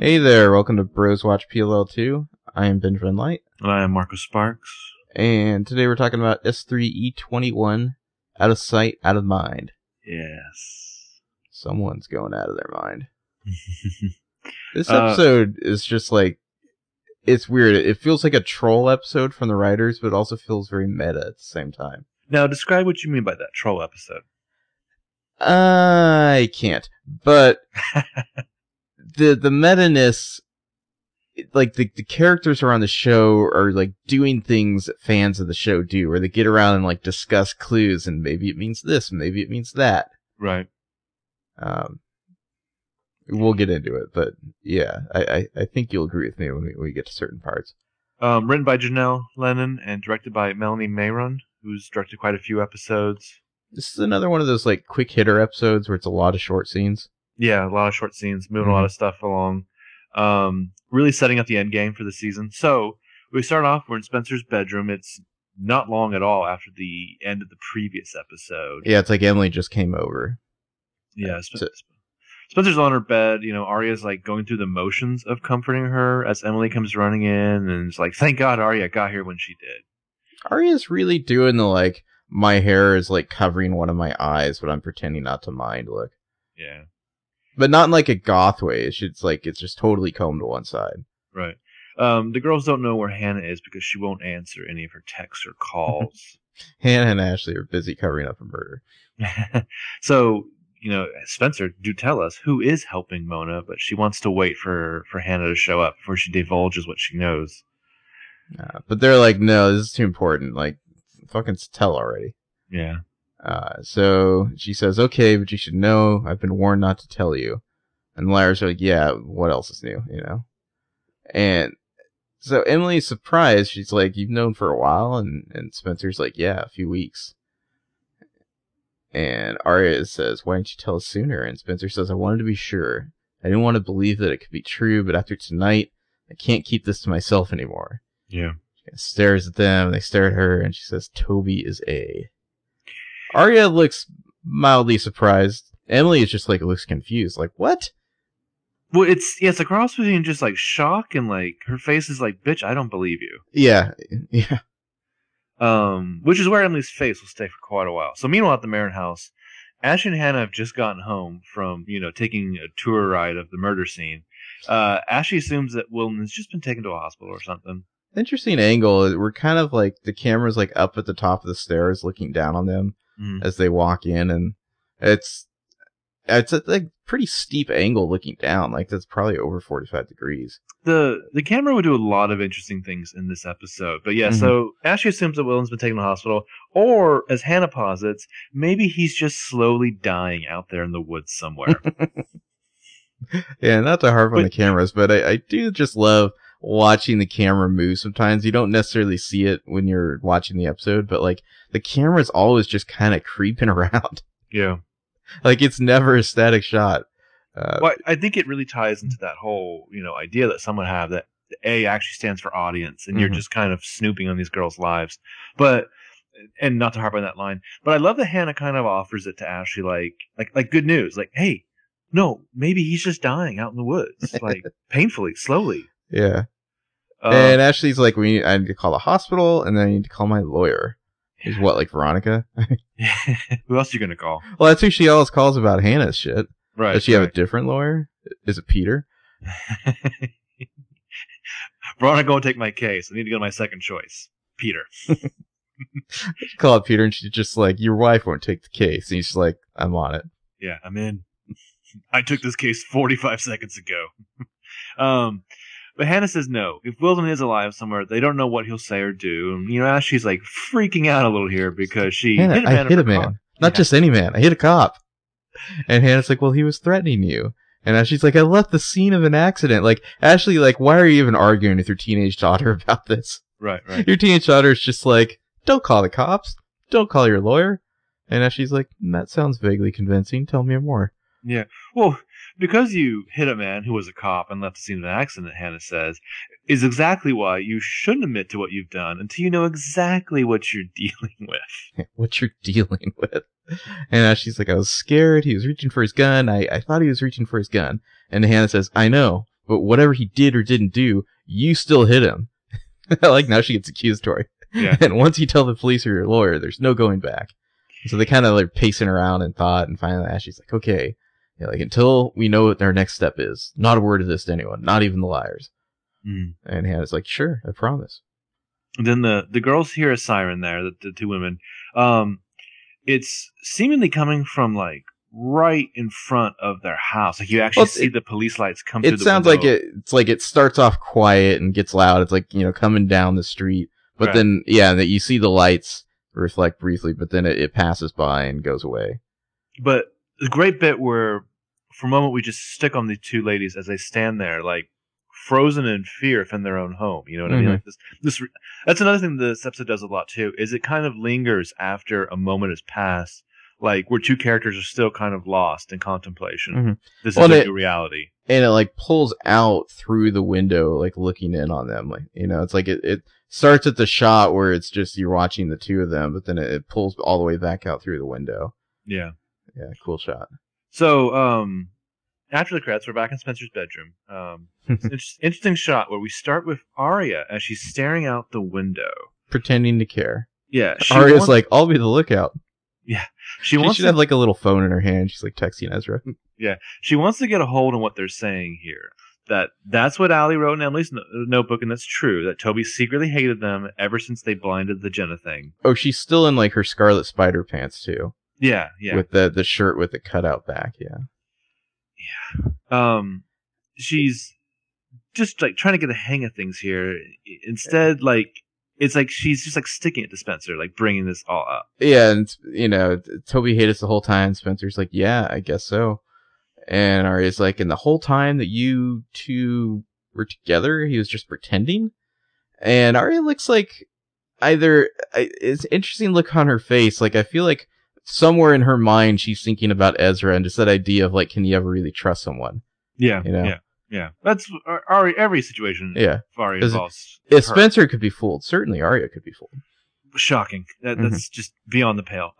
Hey there, welcome to Bros Watch PLL2. I am Benjamin Light. And I am Marcus Sparks. And today we're talking about S3E21, Out of Sight, Out of Mind. Yes. Someone's going out of their mind. This episode is just like, it's weird. It feels like a troll episode from the writers, but it also feels very meta at the same time. Now, describe what you mean by that troll episode. I can't, but the meta-ness, like the characters around the show are like doing things that fans of the show do, where they get around and like discuss clues, and maybe it means this, maybe it means that. Right. We'll get into it, but yeah, I think you'll agree with me when we get to certain parts. Written by Janelle Lennon and directed by Melanie Mayron, who's directed quite a few episodes. This is another one of those like quick hitter episodes where it's a lot of short scenes. Yeah, a lot of short scenes, moving a lot of stuff along. Really setting up the end game for the season. So we start off, we're in Spencer's bedroom. It's not long at all after the end of the previous episode. Yeah, it's like Emily just came over. Yeah, Spencer's on her bed. You know, Aria's like going through the motions of comforting her as Emily comes running in and is like, thank God Aria got here when she did. Aria's really doing the like, my hair is like covering one of my eyes, but I'm pretending not to mind look. Yeah. But not in like a goth way. It's like it's just totally combed to one side. Right. The girls don't know where Hannah is because she won't answer any of her texts or calls. Hannah and Ashley are busy covering up a murder. So, you know, Spencer, do tell us who is helping Mona, but she wants to wait for Hannah to show up before she divulges what she knows. But they're like, no, this is too important. Like, fucking tell already. Yeah. So she says, okay, but you should know I've been warned not to tell you. And the liars are like, yeah, what else is new, you know? And so Emily's surprised. She's like, you've known for a while? And Spencer's like, yeah, a few weeks. And Aria says, why didn't you tell us sooner? And Spencer says, I wanted to be sure. I didn't want to believe that it could be true, but after tonight, I can't keep this to myself anymore. Yeah. She stares at them, they stare at her, and she says, Toby is A. Aria looks mildly surprised. Emily is just like, looks confused. Like, what? Well, it's a cross between just like shock and like her face is like, bitch, I don't believe you. Yeah. Yeah. Which is where Emily's face will stay for quite a while. So meanwhile, at the Marin house, Ash and Hannah have just gotten home from, you know, taking a tour ride of the murder scene. Ashley assumes that Wilden has just been taken to a hospital or something. Interesting angle. We're kind of like the camera's like up at the top of the stairs looking down on them as they walk in, and it's a like pretty steep angle looking down. Like that's probably over 45 degrees. The camera would do a lot of interesting things in this episode. But yeah, so Ashley assumes that Wilden's been taken to the hospital, or as Hannah posits, maybe he's just slowly dying out there in the woods somewhere. Yeah, not to harp on the cameras, but I do just love watching the camera move. Sometimes you don't necessarily see it when you're watching the episode, but like the camera's always just kind of creeping around. Yeah, like it's never a static shot. Well, I think it really ties into that whole, you know, idea that someone have that A actually stands for audience, and you're just kind of snooping on these girls' lives. But and not to harp on that line, but I love that Hannah kind of offers it to Ashley, like good news, like, hey, no, maybe he's just dying out in the woods, like painfully, slowly. Yeah. And Ashley's like, I need to call the hospital, and then I need to call my lawyer. Who's what, like Veronica? Who else are you going to call? Well, that's who she always calls about Hannah's shit. Right. Does she have a different lawyer? Is it Peter? Veronica won't take my case. I need to go to my second choice. Peter. She called Peter, and she's just like, your wife won't take the case. And he's like, I'm on it. Yeah, I'm in. I took this case 45 seconds ago. But Hannah says no. If Wilden is alive somewhere, they don't know what he'll say or do. And, you know, Ashley's like freaking out a little here because she hit a man. I hit a man. Not just any man. I hit a cop. And Hannah's like, well, he was threatening you. And Ashley's like, I left the scene of an accident. Like, Ashley, like, why are you even arguing with your teenage daughter about this? Right, right. Your teenage daughter is just like, don't call the cops. Don't call your lawyer. And Ashley's like, that sounds vaguely convincing. Tell me more. Yeah. Well, because you hit a man who was a cop and left the scene of an accident, Hannah says, is exactly why you shouldn't admit to what you've done until you know exactly what you're dealing with. What you're dealing with. And Ashley's like, I was scared. He was reaching for his gun. I thought he was reaching for his gun. And Hannah says, I know. but whatever he did or didn't do, you still hit him. Like, now she gets accusatory. Yeah. And once you tell the police or your lawyer, there's no going back. So they kind of like pacing around in thought, and finally Ashley's like, okay, yeah, like, until we know what our next step is, not a word of this to anyone, not even the liars. Mm. And Hannah's like, sure, I promise. And then the girls hear a siren there, the two women. It's seemingly coming from like right in front of their house. Like, you actually see the police lights come through the window. It sounds like it starts off quiet and gets loud. It's like, you know, coming down the street. But then, yeah, that you see the lights reflect briefly, but then it passes by and goes away. But the great bit where, for a moment, we just stick on the two ladies as they stand there, like, frozen in fear within their own home. You know what I mean? Like this. That's another thing this episode does a lot, too, is it kind of lingers after a moment has passed, like, where two characters are still kind of lost in contemplation. Mm-hmm. This is their new reality. And it, like, pulls out through the window, like, looking in on them. Like, you know, it's like it starts at the shot where it's just you're watching the two of them, but then it pulls all the way back out through the window. Yeah. Yeah, cool shot. So, after the credits, we're back in Spencer's bedroom. It's an interesting shot where we start with Aria as she's staring out the window. Pretending to care. Yeah. Aria's like, I'll be the lookout. Yeah. She should have like a little phone in her hand. She's like texting Ezra. Yeah. She wants to get a hold on what they're saying here. That's what Allie wrote in Emily's notebook, and that's true, that Toby secretly hated them ever since they blinded the Jenna thing. Oh, she's still in like her Scarlet Spider pants, too. Yeah, yeah. With the shirt with the cutout back, yeah. Yeah. She's just like trying to get the hang of things here. Instead, like, it's like she's just like sticking it to Spencer, like bringing this all up. Yeah, and, you know, Toby hated us the whole time. Spencer's like, yeah, I guess so. And Aria's like, and the whole time that you two were together, he was just pretending? And Aria looks like it's an interesting look on her face. Like, I feel like somewhere in her mind, she's thinking about Ezra and just that idea of, like, can you ever really trust someone? Yeah, you know? Yeah. That's Aria, every situation. Yeah. Aria involves if her. Spencer could be fooled, certainly Aria could be fooled. Shocking. That's just beyond the pale.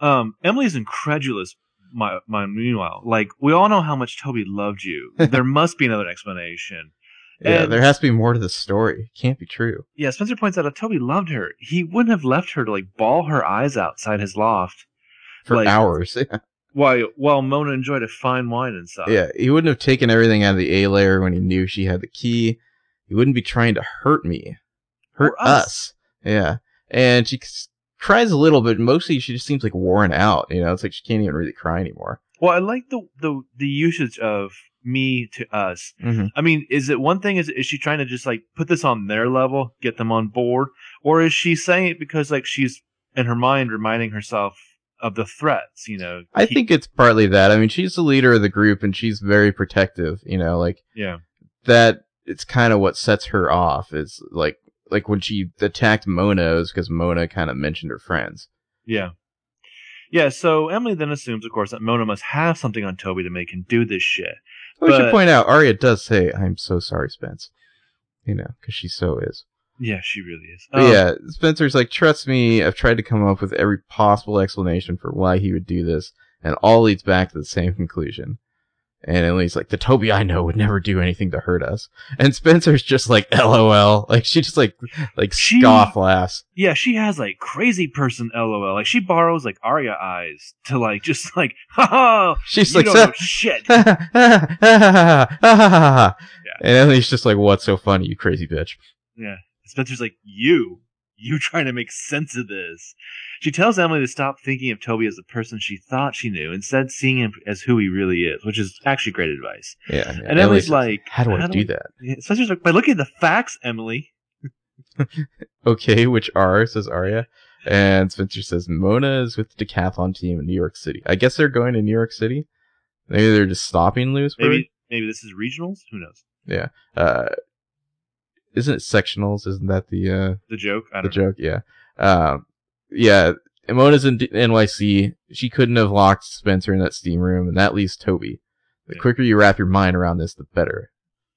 Emily's incredulous. Meanwhile, like, we all know how much Toby loved you. There must be another explanation. Yeah, there has to be more to the story. It can't be true. Yeah, Spencer points out if Toby loved her, he wouldn't have left her to like bawl her eyes outside his loft for like, hours. Yeah. While Mona enjoyed a fine wine inside. Yeah, he wouldn't have taken everything out of the A layer when he knew she had the key. He wouldn't be trying to hurt us. Yeah, and she cries a little, but mostly she just seems like worn out. You know, it's like she can't even really cry anymore. Well, I like the usage of me to us. Mm-hmm. I mean, is it one thing? Is she trying to just like put this on their level, get them on board, or is she saying it because like she's in her mind reminding herself of the threats? You know, I think it's partly that. I mean, she's the leader of the group and she's very protective. You know, like that. It's kind of what sets her off. Is like. Like when she attacked Mona, it was because Mona kind of mentioned her friends. Yeah. Yeah, so Emily then assumes, of course, that Mona must have something on Toby to make him do this shit. We should point out, Aria does say, I'm so sorry, Spence. You know, because she so is. Yeah, she really is. Yeah, Spencer's like, trust me, I've tried to come up with every possible explanation for why he would do this, and all leads back to the same conclusion. And Emily's like, the Toby I know would never do anything to hurt us. And Spencer's just like, LOL. Like, she just like scoff laughs. Yeah, she has like crazy person LOL. Like, she borrows like Aria eyes to like, just like, ha ha. She's like, don't know shit. Yeah. And Emily's just like, what's so funny, you crazy bitch? Yeah. Spencer's like, you trying to make sense of this. She tells Emily to stop thinking of Toby as the person she thought she knew, instead seeing him as who he really is, which is actually great advice. Yeah. And Emily's like, how do I do that? Spencer's like, by looking at the facts, Emily. Okay, which are, says Aria. And Spencer says, Mona is with the decathlon team in New York City. I guess they're going to New York City. Maybe they're just stopping Lewisburg. Maybe this is regionals. Who knows? Yeah. Isn't it sectionals? Isn't that the joke? I don't know. Yeah. Yeah. Mona's in NYC. She couldn't have locked Spencer in that steam room, and that leaves Toby. The quicker you wrap your mind around this, the better.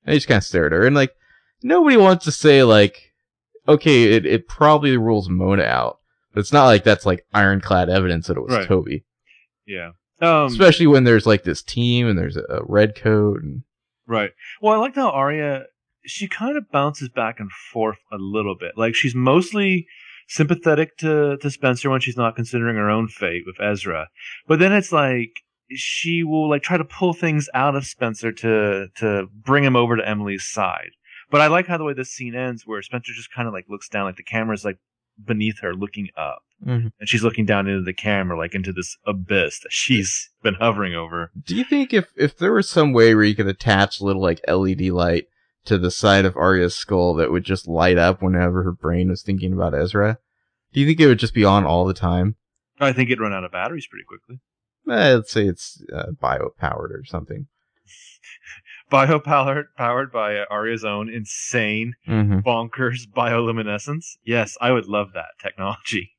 And he just kind of stared at her. And, like, nobody wants to say, like, okay, it probably rules Mona out. But it's not like that's, like, ironclad evidence that it was Toby. Yeah. Especially when there's, like, this team, and there's a red coat, and... Right. Well, I liked how Aria, she kind of bounces back and forth a little bit. Like, she's mostly sympathetic to Spencer when she's not considering her own fate with Ezra. But then it's like she will like try to pull things out of Spencer to bring him over to Emily's side. But I like how the way this scene ends where Spencer just kind of like looks down, like the camera's like beneath her looking up. Mm-hmm. And she's looking down into the camera, like into this abyss that she's been hovering over. Do you think if there was some way where you could attach a little like LED light to the side of Aria's skull that would just light up whenever her brain was thinking about Ezra? Do you think it would just be on all the time? I think it'd run out of batteries pretty quickly. Let's say it's bio-powered or something. Bio-powered by Aria's own insane, bonkers bioluminescence? Yes, I would love that technology.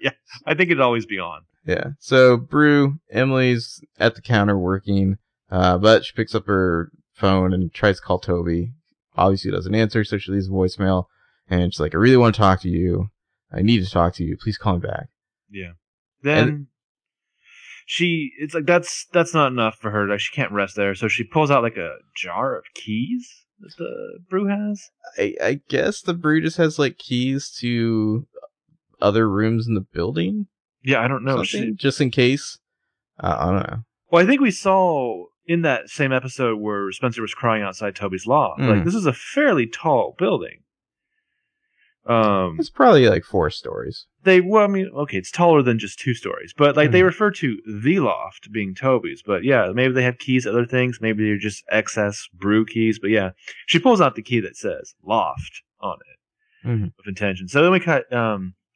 Yeah, I think it'd always be on. Yeah, so Brew, Emily's at the counter working, but she picks up her phone and tries to call Toby. Obviously doesn't answer, so she leaves a voicemail and she's like, I really want to talk to you. I need to talk to you. Please call me back. Yeah. Then she, it's like that's not enough for her. Like, she can't rest there, so she pulls out like a jar of keys that the Brew has. I guess the Brew just has like keys to other rooms in the building. Yeah, I don't know. Just in case. I don't know. Well, I think we saw in that same episode where Spencer was crying outside Toby's loft. Mm. Like, this is a fairly tall building. It's probably like 4 stories. It's taller than just 2 stories, but like they refer to the loft being Toby's, but yeah, maybe they have keys to other things. Maybe they're just excess Brew keys, but yeah, she pulls out the key that says loft on it with intention. So then we cut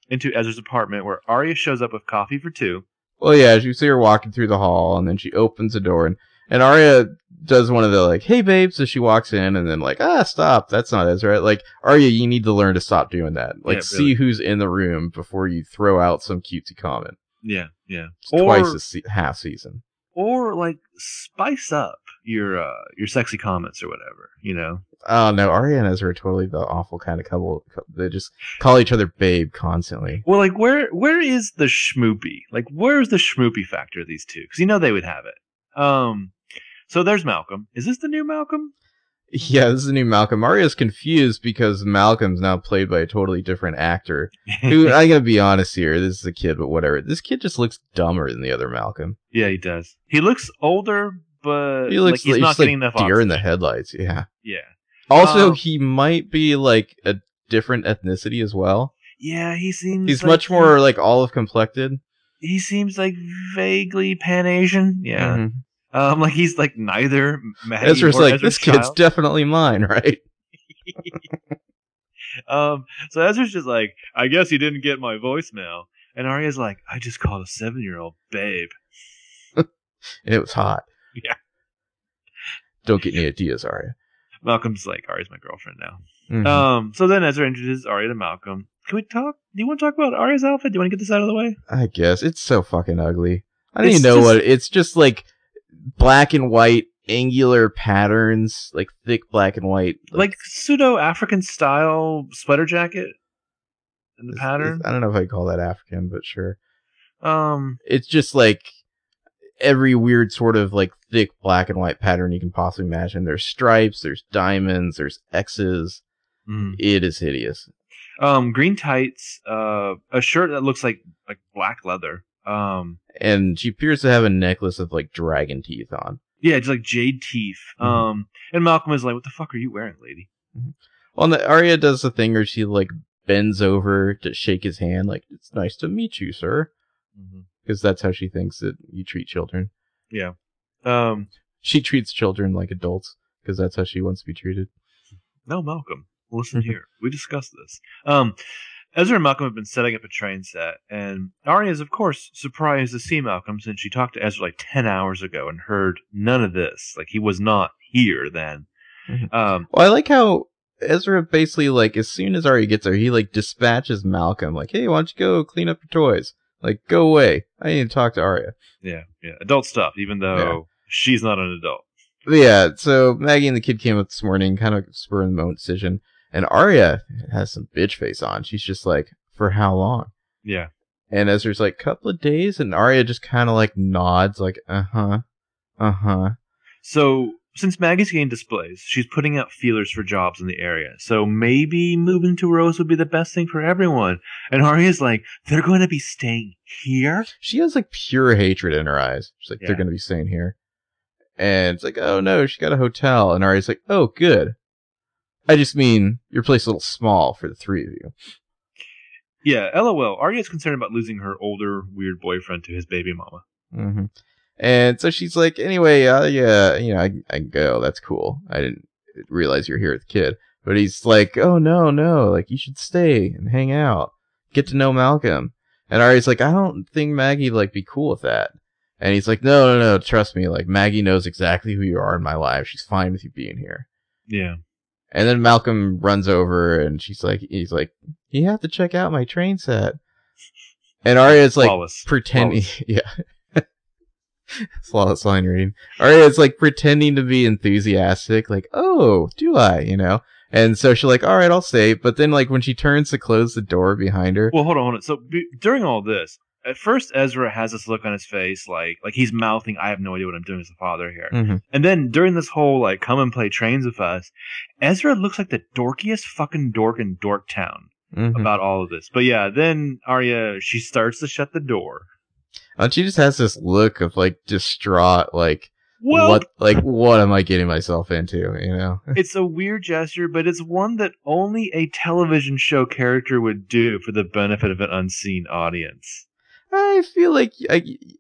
into Ezra's apartment where Aria shows up with coffee for two. Well, yeah, as you see her walking through the hall, and then she opens the door and Aria does one of the, like, hey, babe, so she walks in, and then, like, stop, that's not Ezra. Like, Aria, you need to learn to stop doing that. Like, yeah, see who's in the room before you throw out some cutesy comment. Yeah, yeah. Twice a half season. Or, like, spice up your sexy comments or whatever, you know? Oh, no, Aria and Ezra are totally the awful kind of couple. They just call each other babe constantly. Well, like, where is the schmoopy? Like, where's the schmoopy factor of these two? Because you know they would have it. So there's Malcolm. Is this the new Malcolm? Yeah, this is the new Malcolm. Maria's confused because Malcolm's now played by a totally different actor. Who, I'm going to be honest here, this is a kid, but whatever. This kid just looks dumber than the other Malcolm. Yeah, he does. He looks older, but he looks like he's not getting like enough deer in the headlights, yeah. Yeah. Also, he might be like a different ethnicity as well. Yeah, he seems... He's like much more like olive-complected. He seems like vaguely Pan-Asian, yeah. Mm-hmm. Like, he's, like, neither Maggie Ezra's like, Ezra's this child. Kid's definitely mine, right? So Ezra's just like, I guess you didn't get my voicemail. And Aria's like, I just called a 7-year-old babe. It was hot. Yeah. Don't get any ideas, Aria. Malcolm's like, Aria's my girlfriend now. Mm-hmm. So then Ezra introduces Aria to Malcolm. Can we talk? Do you want to talk about Aria's outfit? Do you want to get this out of the way? I guess. It's so fucking ugly. I don't even know what... It's just, like... black and white angular patterns, like thick black and white, like pseudo African style sweater jacket in the pattern. I don't know if I call that African, but sure. It's just like every weird sort of like thick black and white pattern you can possibly imagine. There's stripes, there's diamonds, there's X's. It is hideous. Green tights, a shirt that looks like black leather. And she appears to have a necklace of like dragon teeth on. Yeah, just like jade teeth. And Malcolm is like, "What the fuck are you wearing, lady?" Mm-hmm. Well, the Aria does the thing where she like bends over to shake his hand, like, "It's nice to meet you, sir," because that's how she thinks that you treat children. Yeah. She treats children like adults because that's how she wants to be treated. No, Malcolm, listen here. We discussed this. Ezra and Malcolm have been setting up a train set, and Aria is, of course, surprised to see Malcolm since she talked to Ezra like 10 hours ago and heard none of this. Like, he was not here then. Well, I like how Ezra basically, like, as soon as Aria gets there, he, like, dispatches Malcolm, like, hey, why don't you go clean up your toys? Like, go away. I need to talk to Aria. Yeah, yeah. Adult stuff, even though she's not an adult. But yeah, so Maggie and the kid came up this morning, kind of spur of the moment decision. And Aria has some bitch face on. She's just like, for how long? Yeah. And Ezra's like, couple of days. And Aria just kind of like nods like, uh-huh. So since Maggie's getting displays, she's putting out feelers for jobs in the area. So maybe moving to Rose would be the best thing for everyone. And Aria's like, they're going to be staying here? She has like pure hatred in her eyes. She's like, they're going to be staying here. And it's like, oh no, she got a hotel. And Aria's like, oh good. I just mean your place is a little small for the three of you. Yeah, LOL. Aria's concerned about losing her older, weird boyfriend to his baby mama. Mm-hmm. And so she's like, anyway, yeah, you know, I can go. That's cool. I didn't realize you're here with the kid. But he's like, oh, no. Like, you should stay and hang out. Get to know Malcolm. And Aria's like, I don't think Maggie'd, like, be cool with that. And he's like, no. Trust me. Like, Maggie knows exactly who you are in my life. She's fine with you being here. Yeah. And then Malcolm runs over and he's like, you have to check out my train set. And Aria's like, pretending. Yeah. Flawless line reading. Aria's like pretending to be enthusiastic, like, oh, do I, you know? And so she's like, all right, I'll stay. But then, like, when she turns to close the door behind her. Well, hold on. So during all this, at first, Ezra has this look on his face, like he's mouthing, I have no idea what I'm doing as a father here. Mm-hmm. And then during this whole, like, come and play trains with us, Ezra looks like the dorkiest fucking dork in Dorktown about all of this. But yeah, then Aria, she starts to shut the door. And she just has this look of, like, distraught, like, well, what am I getting myself into, you know? It's a weird gesture, but it's one that only a television show character would do for the benefit of an unseen audience. I feel like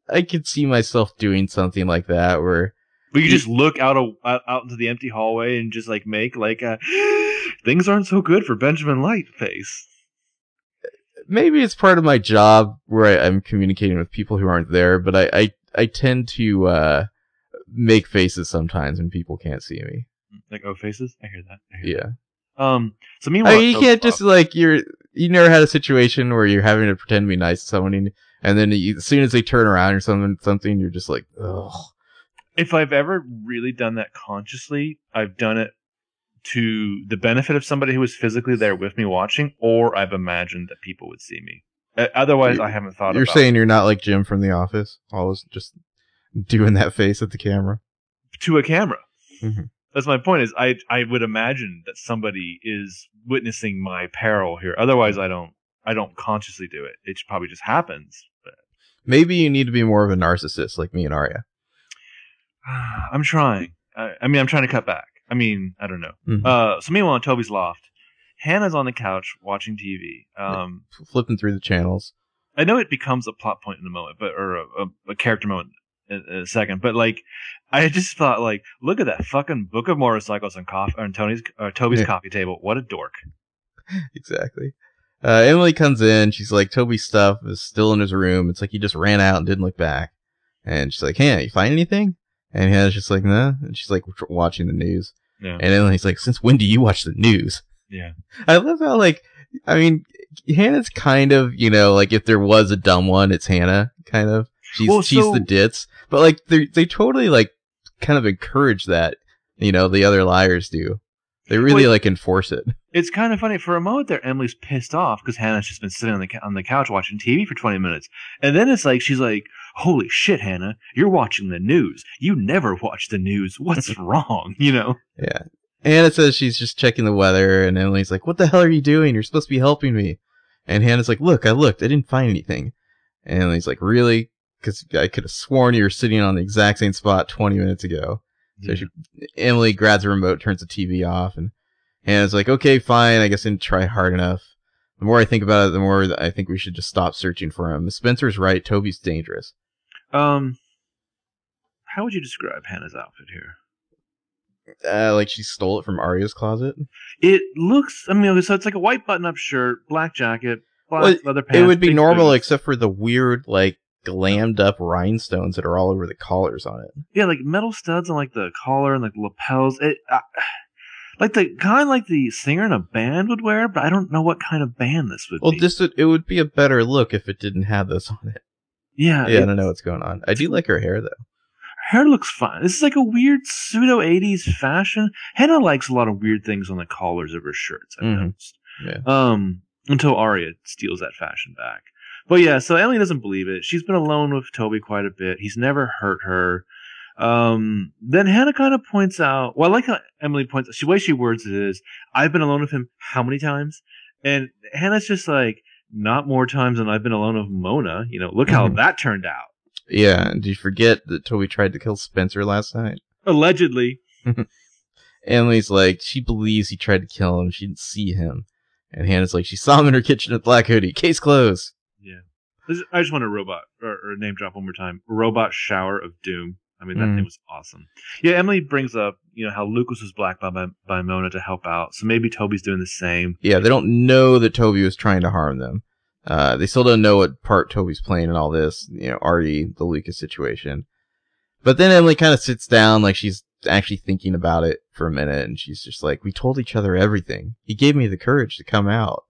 I could see myself doing something like that, where... But you just look out into the empty hallway and just, like, make, like, a things aren't so good for Benjamin Light face. Maybe it's part of my job where I'm communicating with people who aren't there, but I tend to make faces sometimes when people can't see me. Like, oh, faces? I hear that. Yeah. So meanwhile... I mean, you can't just, like, you never had a situation where you're having to pretend to be nice to someone, and then as soon as they turn around or something, you're just like, ugh. If I've ever really done that consciously, I've done it to the benefit of somebody who was physically there with me watching, or I've imagined that people would see me. Otherwise, I haven't thought about it. You're saying you're not like Jim from The Office? Always just doing that face at the camera? To a camera. Mm-hmm. That's my point, is I would imagine that somebody is witnessing my peril here. Otherwise, I don't consciously do it. It probably just happens. But. Maybe you need to be more of a narcissist like me and Aria. I'm trying. I'm trying to cut back. I mean, I don't know. Mm-hmm. So meanwhile, in Toby's loft, Hannah's on the couch watching TV. Flipping through the channels. I know it becomes a plot point in a moment, or a character moment in a second. But, like, I just thought, like, look at that fucking book of motorcycles on Toby's coffee table. What a dork. Exactly. Emily comes in. She's like, Toby's stuff is still in his room. It's like he just ran out and didn't look back. And she's like, Hannah, you find anything? And Hannah's just like, nah. And she's like watching the news. Yeah. And then he's like, since when do you watch the news? Yeah. I love how, like, I mean, Hannah's kind of, you know, like, if there was a dumb one, it's Hannah, kind of. She's the ditz. But, like, they totally, like, kind of encourage that, you know, the other liars do. They really, like, enforce it. It's kind of funny. For a moment there, Emily's pissed off because Hannah's just been sitting on the couch watching TV for 20 minutes. And then it's like, she's like, holy shit, Hannah, you're watching the news. You never watch the news. What's wrong? You know? Yeah. Hannah says she's just checking the weather. And Emily's like, what the hell are you doing? You're supposed to be helping me. And Hannah's like, look, I looked. I didn't find anything. And Emily's like, really? Because I could have sworn you were sitting on the exact same spot 20 minutes ago. So Emily grabs a remote, turns the TV off, and Hannah's like, okay, fine, I guess I didn't try hard enough. The more I think about it, the more I think we should just stop searching for him. Spencer's right, Toby's dangerous. How would you describe Hannah's outfit here? Like she stole it from Aria's closet? It looks, I mean, so it's like a white button-up shirt, black jacket, black leather pants. It would be normal boots. Except for the weird, like, glammed up rhinestones that are all over the collars on it. Yeah, like metal studs on like the collar and like lapels. It, like the kind like the singer in a band would wear, but I don't know what kind of band this would be. Well, it would be a better look if it didn't have this on it. Yeah, I don't know what's going on. I do like her hair though. Her hair looks fine. This is like a weird pseudo 80s fashion. Hannah likes a lot of weird things on the collars of her shirts, I've noticed. Yeah. Until Aria steals that fashion back. But yeah, so Emily doesn't believe it. She's been alone with Toby quite a bit. He's never hurt her. Then Hannah kind of points out, well, I like how Emily points out, the way she words it is, I've been alone with him how many times? And Hannah's just like, not more times than I've been alone with Mona. You know, look how that turned out. Yeah, and do you forget that Toby tried to kill Spencer last night? Allegedly. Emily's like, she believes he tried to kill him. She didn't see him. And Hannah's like, she saw him in her kitchen with black hoodie. Case closed. Yeah. I just want a robot, or name drop one more time. Robot Shower of Doom. I mean, that thing was awesome. Yeah, Emily brings up, you know, how Lucas was blacked by Mona to help out. So maybe Toby's doing the same. Yeah, they don't know that Toby was trying to harm them. They still don't know what part Toby's playing in all this, you know, Ari, the Lucas situation. But then Emily kind of sits down like she's actually thinking about it for a minute, and she's just like, we told each other everything. He gave me the courage to come out.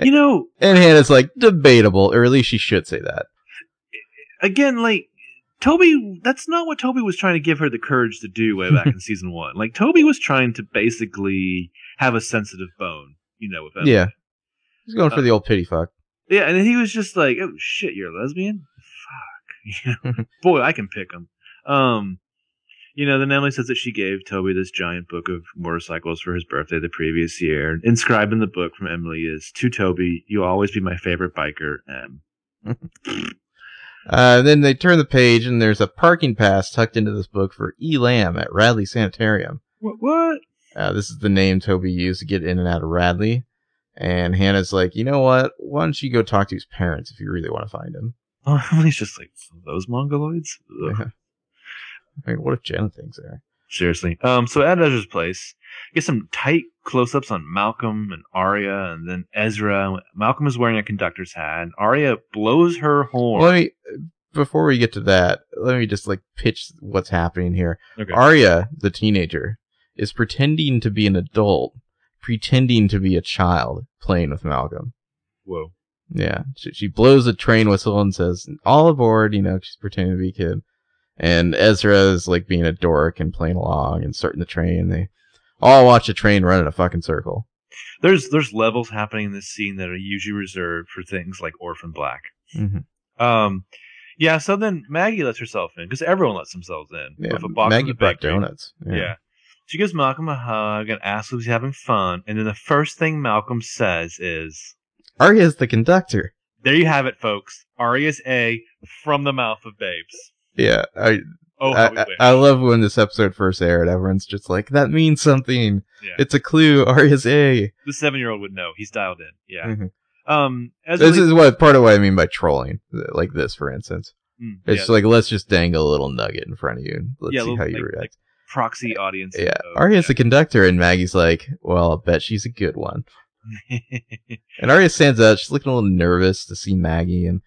You know... And Hannah's like, debatable, or at least she should say that. Again, like, Toby, that's not what Toby was trying to give her the courage to do way back in season one. Like, Toby was trying to basically have a sensitive bone, you know, with Emily. Yeah. He's going for the old pity fuck. Yeah, and then he was just like, oh, shit, you're a lesbian? Fuck. You know, boy, I can pick him. You know, then Emily says that she gave Toby this giant book of motorcycles for his birthday the previous year. Inscribed in the book from Emily is, to Toby, you'll always be my favorite biker, M. Then they turn the page, and there's a parking pass tucked into this book for E. Lamb at Radley Sanitarium. What? This is the name Toby used to get in and out of Radley. And Hannah's like, you know what? Why don't you go talk to his parents if you really want to find him? Oh, Emily's just like, those mongoloids? Yeah. I mean, what if Jenna thinks there? Seriously. So at Ezra's place, get some tight close-ups on Malcolm and Aria, and then Ezra. Malcolm is wearing a conductor's hat, and Aria blows her horn. Before we get to that, let me just like pitch what's happening here. Okay. Aria, the teenager, is pretending to be an adult, pretending to be a child, playing with Malcolm. Whoa. Yeah. She blows a train whistle and says, all aboard, you know, she's pretending to be a kid. And Ezra is like being a dork and playing along and starting the train. They all watch the train run in a fucking circle. There's levels happening in this scene that are usually reserved for things like Orphan Black. Mm-hmm. Yeah. So then Maggie lets herself in because everyone lets themselves in. Yeah, with a box Maggie brought donuts. Yeah. She gives Malcolm a hug and asks if he's having fun. And then the first thing Malcolm says is, "Aria's the conductor." There you have it, folks. Aria's A from the mouth of babes. Yeah, I love when this episode first aired. Everyone's just like, that means something. Yeah. It's a clue. Aria's A. The 7-year-old would know. He's dialed in. Yeah. Mm-hmm. This is what part of what I mean by trolling, like this, for instance. It's like, let's just dangle a little nugget in front of you. And let's see how you react. Like proxy audience. Yeah. Aria's the conductor, and Maggie's like, well, I'll bet she's a good one. And Aria stands up. She's looking a little nervous to see Maggie, and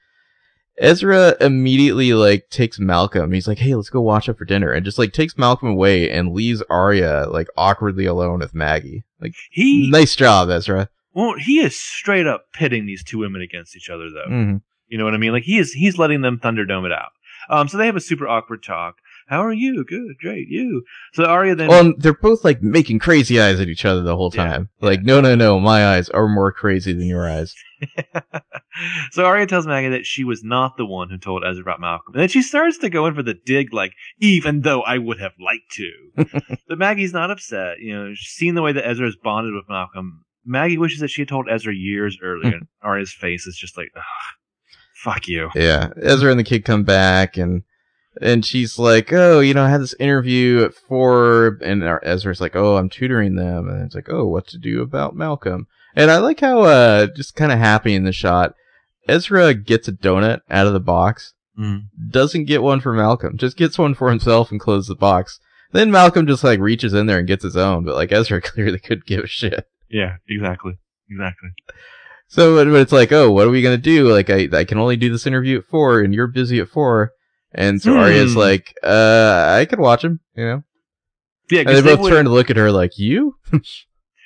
Ezra immediately like takes Malcolm. He's like, "Hey, let's go watch it for dinner," and just like takes Malcolm away and leaves Aria like awkwardly alone with Maggie. Like, nice job, Ezra. Well, he is straight up pitting these two women against each other, though. Mm-hmm. You know what I mean? Like he's letting them Thunderdome it out. So they have a super awkward talk. How are you? Good, great. You. So Aria then. Well, they're both like making crazy eyes at each other the whole time. Yeah. Like, no, my eyes are more crazy than your eyes. So Aria tells Maggie that she was not the one who told Ezra about Malcolm. And then she starts to go in for the dig, like, even though I would have liked to. But Maggie's not upset. You know, seeing the way that Ezra is bonded with Malcolm, Maggie wishes that she had told Ezra years earlier. And Aria's face is just like, ugh, fuck you. Yeah. Ezra and the kid come back, and she's like, oh, you know, I had this interview at 4, and Ezra's like, oh, I'm tutoring them. And it's like, oh, what to do about Malcolm. And I like how, just kind of happy in the shot, Ezra gets a donut out of the box, doesn't get one for Malcolm, just gets one for himself and closes the box. Then Malcolm just, like, reaches in there and gets his own, but, like, Ezra clearly couldn't give a shit. Yeah, exactly. So, but it's like, oh, what are we going to do? Like, I can only do this interview at 4, and you're busy at 4. And so Aria's like, I could watch him, you know? Yeah, and they both turn to look at her like, you?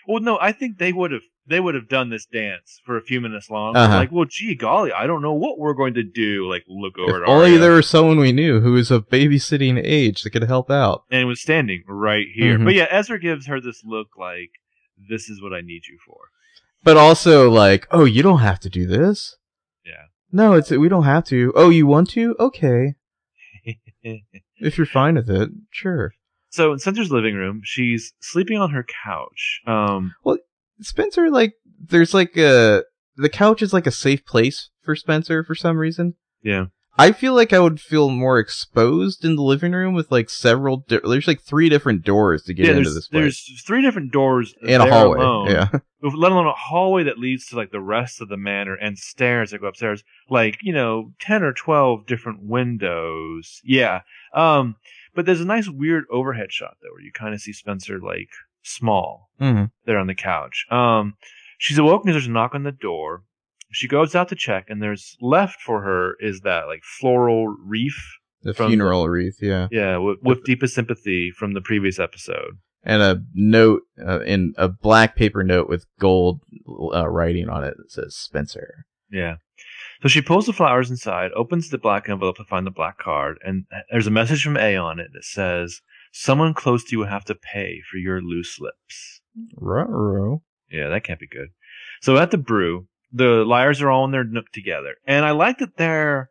Well, no, I think they would have done this dance for a few minutes long. Uh-huh. Like, well, gee golly, I don't know what we're going to do. Like, look over at Aria. Only there was someone we knew who was of babysitting age that could help out. And was standing right here. Mm-hmm. But yeah, Ezra gives her this look like, this is what I need you for. But also like, oh, you don't have to do this. Yeah. No, we don't have to. Oh, you want to? Okay. If you're fine with it, sure. So in Spencer's living room, she's sleeping on her couch. Well, Spencer, like, there's like a... The couch is like a safe place for Spencer for some reason. Yeah. I feel like I would feel more exposed in the living room with like several... There's like three different doors to get into this place. There's three different doors. And a hallway. Alone, yeah. Let alone a hallway that leads to like the rest of the manor and stairs that go upstairs. Like, you know, 10 or 12 different windows. Yeah. But there's a nice weird overhead shot though, where you kind of see Spencer like small there on the couch. She's awoken because there's a knock on the door. She goes out to check, and there's left for her is that like floral wreath, the funeral wreath, yeah, yeah, with deepest sympathy from the previous episode, and a note in a black paper note with gold writing on it that says Spencer. Yeah. So she pulls the flowers inside, opens the black envelope to find the black card, and there's a message from A on it that says, "Someone close to you will have to pay for your loose lips." Ruh-roh. Yeah, that can't be good. So at the brew, the liars are all in their nook together. And I like that they're...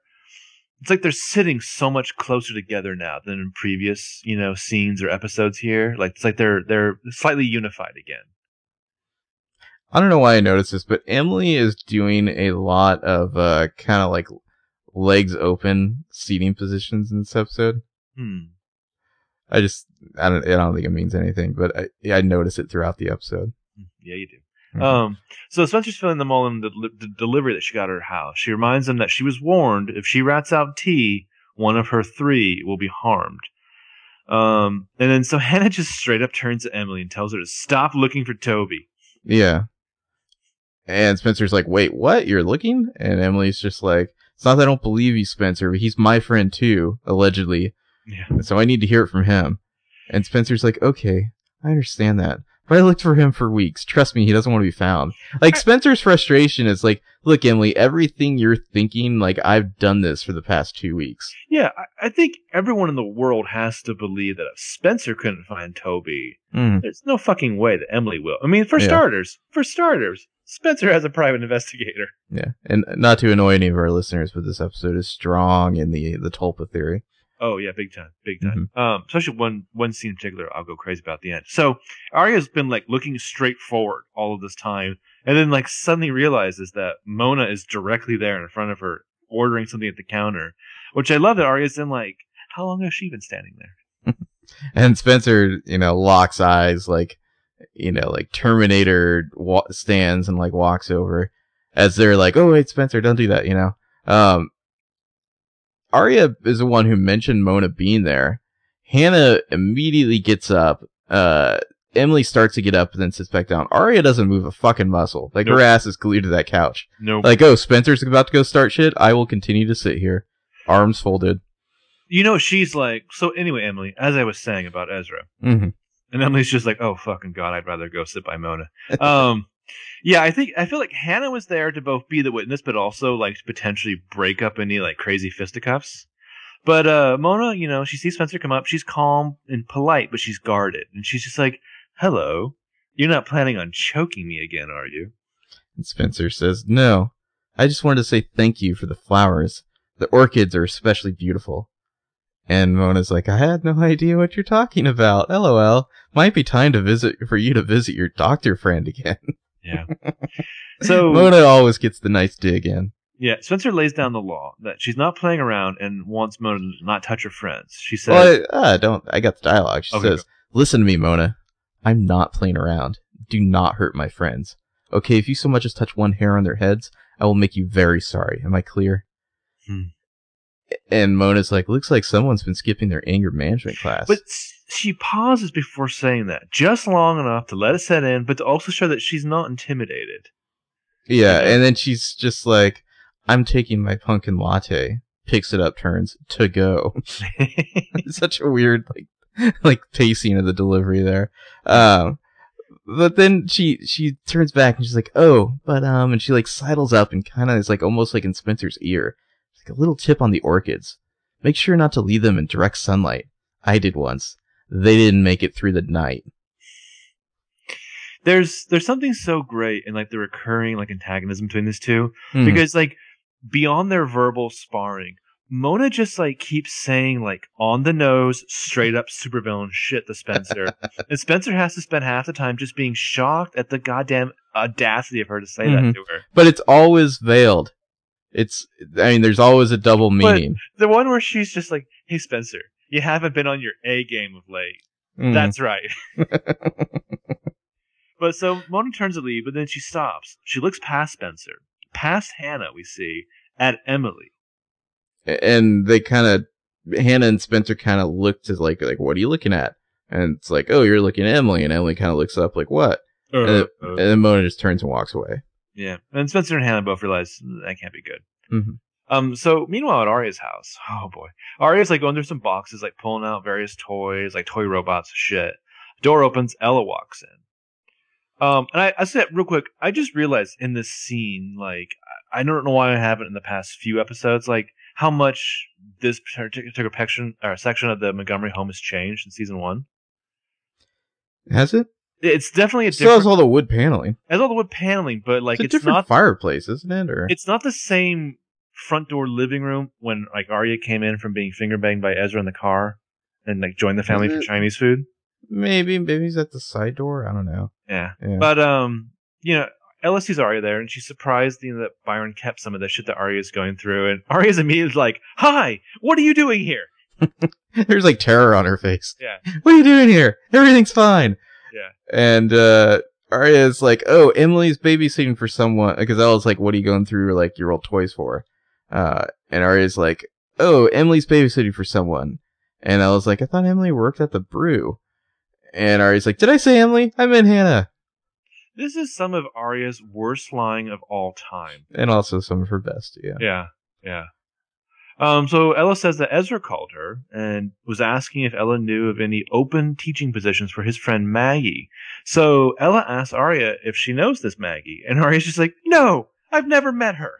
It's like they're sitting so much closer together now than in previous, you know, scenes or episodes here. Like, it's like they're slightly unified again. I don't know why I noticed this, but Emily is doing a lot of kind of like legs open seating positions in this episode. I don't think it means anything, but I noticed it throughout the episode. Yeah, you do. Mm-hmm. So Spencer's filling them all in the delivery that she got at her house. She reminds them that she was warned if she rats out tea, one of her three will be harmed. And then so Hannah just straight up turns to Emily and tells her to stop looking for Toby. Yeah. And Spencer's like, wait, what? You're looking? And Emily's just like, it's not that I don't believe you, Spencer, but he's my friend too, allegedly. Yeah. So I need to hear it from him. And Spencer's like, okay, I understand that. But I looked for him for weeks. Trust me, he doesn't want to be found. Like, Spencer's frustration is like, look, Emily, everything you're thinking, like, I've done this for the past 2 weeks. Yeah, I think everyone in the world has to believe that if Spencer couldn't find Toby, there's no fucking way that Emily will. I mean, for starters, Spencer has a private investigator. Yeah, and not to annoy any of our listeners, but this episode is strong in the Tulpa theory. Oh, yeah, big time. Mm-hmm. Especially one scene in particular I'll go crazy about at the end. So Aria's been, like, looking straight forward all of this time, and then, like, suddenly realizes that Mona is directly there in front of her, ordering something at the counter, which I love that Aria's in, like, how long has she been standing there? And Spencer, you know, locks eyes, like, you know, like Terminator stands and, like, walks over as they're like, oh, wait, Spencer, don't do that, you know? Aria is the one who mentioned Mona being there. Hannah immediately gets up. Emily starts to get up and then sits back down. Aria doesn't move a fucking muscle. Like, her ass is glued to that couch. Nope. Like, oh, Spencer's about to go start shit. I will continue to sit here. Arms folded. You know, she's like... So anyway, Emily, as I was saying about Ezra. Mm-hmm. And Emily's just like, oh, fucking God, I'd rather go sit by Mona. Yeah, I feel like Hannah was there to both be the witness, but also like potentially break up any like crazy fisticuffs. But Mona, you know, she sees Spencer come up. She's calm and polite, but she's guarded, and she's just like, "Hello, you're not planning on choking me again, are you?" And Spencer says, "No, I just wanted to say thank you for the flowers. The orchids are especially beautiful." And Mona's like, I had no idea what you're talking about. LOL. Might be time to visit your doctor friend again. Yeah. So Mona always gets the nice dig in. Yeah. Spencer lays down the law that she's not playing around and wants Mona to not touch her friends. She says, well, I got the dialogue. She says, go. Listen to me, Mona. I'm not playing around. Do not hurt my friends. Okay. If you so much as touch one hair on their heads, I will make you very sorry. Am I clear? And Mona's like, looks like someone's been skipping their anger management class. But she pauses before saying that, just long enough to let it set in, but to also show that she's not intimidated. Yeah, and then she's just like, I'm taking my pumpkin latte, picks it up, turns, to go. Such a weird like pacing of the delivery there. But then she turns back and she's like, oh, but and she like sidles up and kind of is like almost like in Spencer's ear. A little tip on the orchids. Make sure not to leave them in direct sunlight. I did once. They didn't make it through the night. There's something so great in like the recurring like antagonism between these two because like beyond their verbal sparring, Mona just like keeps saying like on the nose, straight up supervillain shit to Spencer. And Spencer has to spend half the time just being shocked at the goddamn audacity of her to say that to her. But it's always veiled. There's always a double meaning. But the one where she's just like, hey Spencer, you haven't been on your A game of late. That's right. But so Mona turns to leave, but then she stops. She looks past Spencer, past Hannah, we see, at Emily. And they kind of, Hannah and Spencer kind of look to like, what are you looking at? And it's like, oh, you're looking at Emily. And Emily kind of looks up like, what? And then Mona just turns and walks away. Yeah. And Spencer and Hannah both realize that can't be good. So meanwhile at Aria's house, oh boy. Aria's like going through some boxes, like pulling out various toys, like toy robots, shit. Door opens, Ella walks in. And I said real quick, I just realized in this scene, like, I don't know why I haven't in the past few episodes, like, how much this particular section of the Montgomery home has changed in season one. Has it? It's definitely a different... It still has all the wood paneling. It has all the wood paneling, but, like, it's not... It's a different fireplace, isn't it? Or... It's not the same front door living room when, like, Aria came in from being finger-banged by Ezra in the car and, like, joined the family for Chinese food. Maybe he's at the side door. I don't know. Yeah. But you know, Ella sees Aria there, and she's surprised that Byron kept some of the shit that Aria's going through. And Aria's immediately like, "Hi, what are you doing here?" There's like terror on her face. Yeah. What are you doing here? Everything's fine. Yeah. And Aria's like, "Oh, Emily's babysitting for someone." Because Ella's like, "What are you going through like your old toys for?" And Aria's like, "Oh, Emily's babysitting for someone." And Ella's like, "I thought Emily worked at the brew." And Aria's like, did I say Emily? I meant Hannah. This is some of Aria's worst lying of all time. And also some of her best, Yeah. So Ella says that Ezra called her and was asking if Ella knew of any open teaching positions for his friend Maggie. So Ella asks Aria if she knows this Maggie. And Aria's just like, no, I've never met her.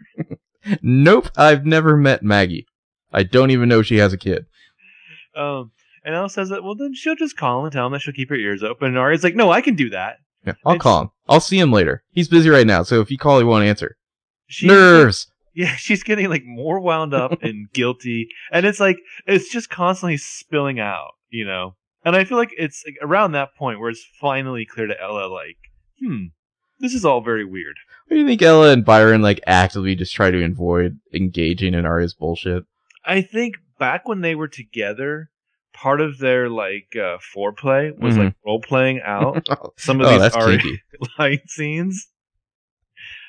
Nope, I've never met Maggie. I don't even know she has a kid. And Ella says that, well, then she'll just call him and tell him that she'll keep her ears open. And Aria's like, no, I can do that. Yeah, I'll call him. I'll see him later. He's busy right now, so if you call, he won't answer. Nerves! Yeah, she's getting, like, more wound up and guilty. And it's like, it's just constantly spilling out, you know? And I feel like it's like, around that point where it's finally clear to Ella, like, this is all very weird. What do you think Ella and Byron, like, actively just try to avoid engaging in Aria's bullshit? I think back when they were together... Part of their like foreplay was like role playing out some of these Aria line scenes.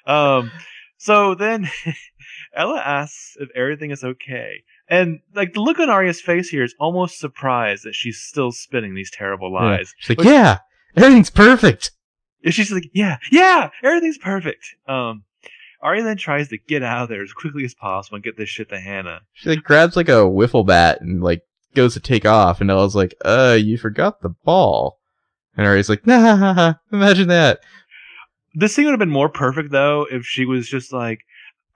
So then Ella asks if everything is okay, and like the look on Aria's face here is almost surprised that she's still spinning these terrible lies. Yeah. She's like, "Yeah, everything's perfect." And she's like, "Yeah, everything's perfect." Aria then tries to get out of there as quickly as possible and get this shit to Hannah. She like grabs like a wiffle bat and like. Goes to take off, and Ella's like, you forgot the ball. And Aria's like, nah, imagine that. This scene would have been more perfect, though, if she was just like,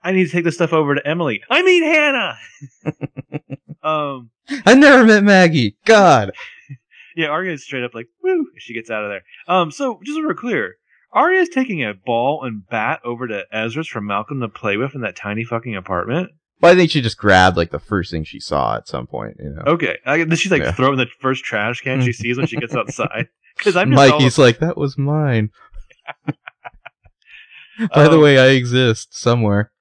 I need to take this stuff over to Emily. I mean Hannah! I never met Maggie. God! Yeah, Aria's straight up like, woo, as she gets out of there. So, just so we're clear, Aria's taking a ball and bat over to Ezra's for Malcolm to play with in that tiny fucking apartment. Well, I think she just grabbed, like, the first thing she saw at some point, you know? Okay. She's, like, throwing the first trash can she sees when she gets outside. Mikey's like, that was mine. By the way, I exist somewhere.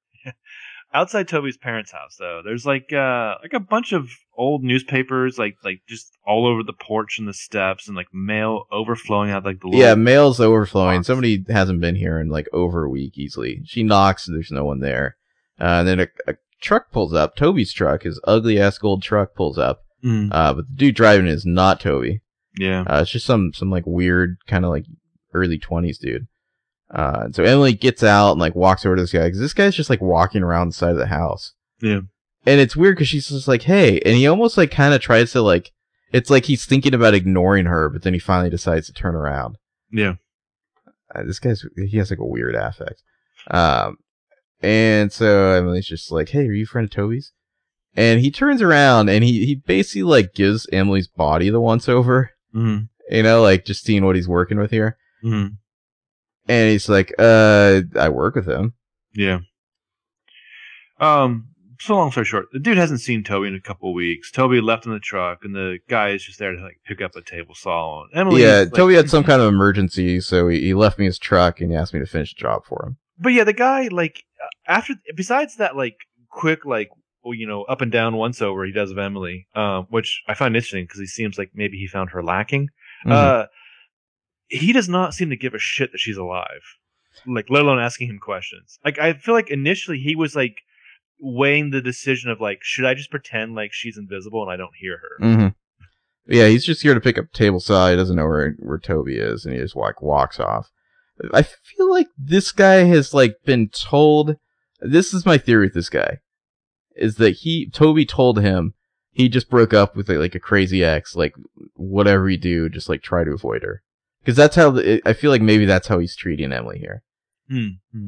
Outside Toby's parents' house, though, there's, like a bunch of old newspapers, like just all over the porch and the steps, and, like, mail overflowing out, like, the little... Yeah, mail's overflowing. Box. Somebody hasn't been here in, like, over a week easily. She knocks, and there's no one there. And then a truck pulls up. Toby's truck, his ugly ass gold truck pulls up. But the dude driving is not Toby. Yeah. It's just some like weird kind of like early 20s dude. And so Emily gets out and like walks over to this guy because this guy's just like walking around the side of the house. Yeah. And it's weird because she's just like, hey, and he almost like kind of tries to like, it's like he's thinking about ignoring her, but then he finally decides to turn around. Yeah. He has like a weird affect. And so Emily's just like, hey, are you a friend of Toby's? And he turns around and he basically like gives Emily's body the once over, you know, like just seeing what he's working with here. And he's like, I work with him. Yeah. so long story short, the dude hasn't seen Toby in a couple of weeks. Toby left in the truck, and the guy is just there to like pick up a table saw. Emily, yeah, like, Toby had some kind of emergency, so he left me his truck and he asked me to finish the job for him. But yeah, the guy, like, after, besides that, like, quick, like, you know, up and down once over he does of Emily, which I find interesting because he seems like maybe he found her lacking. Mm-hmm. He does not seem to give a shit that she's alive, like, let alone asking him questions. Like, I feel like initially he was like weighing the decision of like, should I just pretend like she's invisible and I don't hear her? Mm-hmm. Yeah, he's just here to pick up table saw. He doesn't know where Toby is, and he just like walks off. I feel like this guy has like been told. This is my theory with this guy, is that Toby told him he just broke up with like a crazy ex. Like, whatever you do, just like try to avoid her, because that's how I feel like maybe that's how he's treating Emily here. Mm-hmm.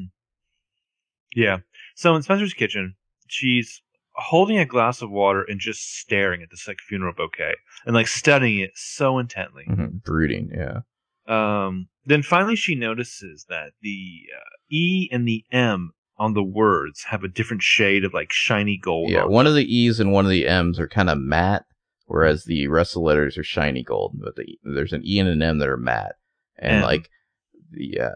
Yeah. So in Spencer's kitchen, she's holding a glass of water and just staring at this like funeral bouquet and like studying it so intently, mm-hmm. brooding. Yeah. Then finally, she notices that the E and the M on the words have a different shade of like shiny gold. Yeah, one of the E's and one of the M's are kind of matte, whereas the rest of the letters are shiny gold. But there's an E and an M that are matte, and M. Like the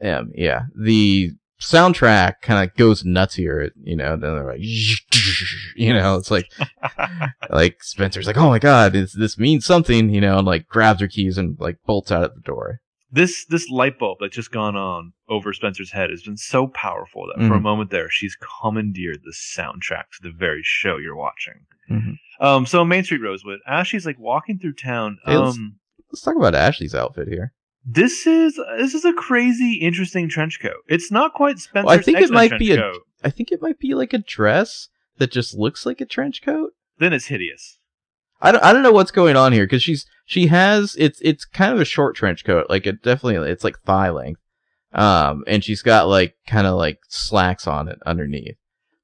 M. Yeah, the soundtrack kind of goes nuts here. You know, then they're like, you know, it's like like Spencer's like, oh my god, this means something, you know, and like grabs her keys and like bolts out of the door. This light bulb that's just gone on over Spencer's head has been so powerful that for a moment there, she's commandeered the soundtrack to the very show you're watching. Mm-hmm. So on Main Street Rosewood, Ashley's like walking through town. Hey, let's talk about Ashley's outfit here. This is a crazy, interesting trench coat. It's not quite Spencer's. Well, I think it might be coat. I think it might be like a dress that just looks like a trench coat. Then it's hideous. I don't know what's going on here, because she has it's kind of a short trench coat, like it definitely it's like thigh length, and she's got like kind of like slacks on it underneath,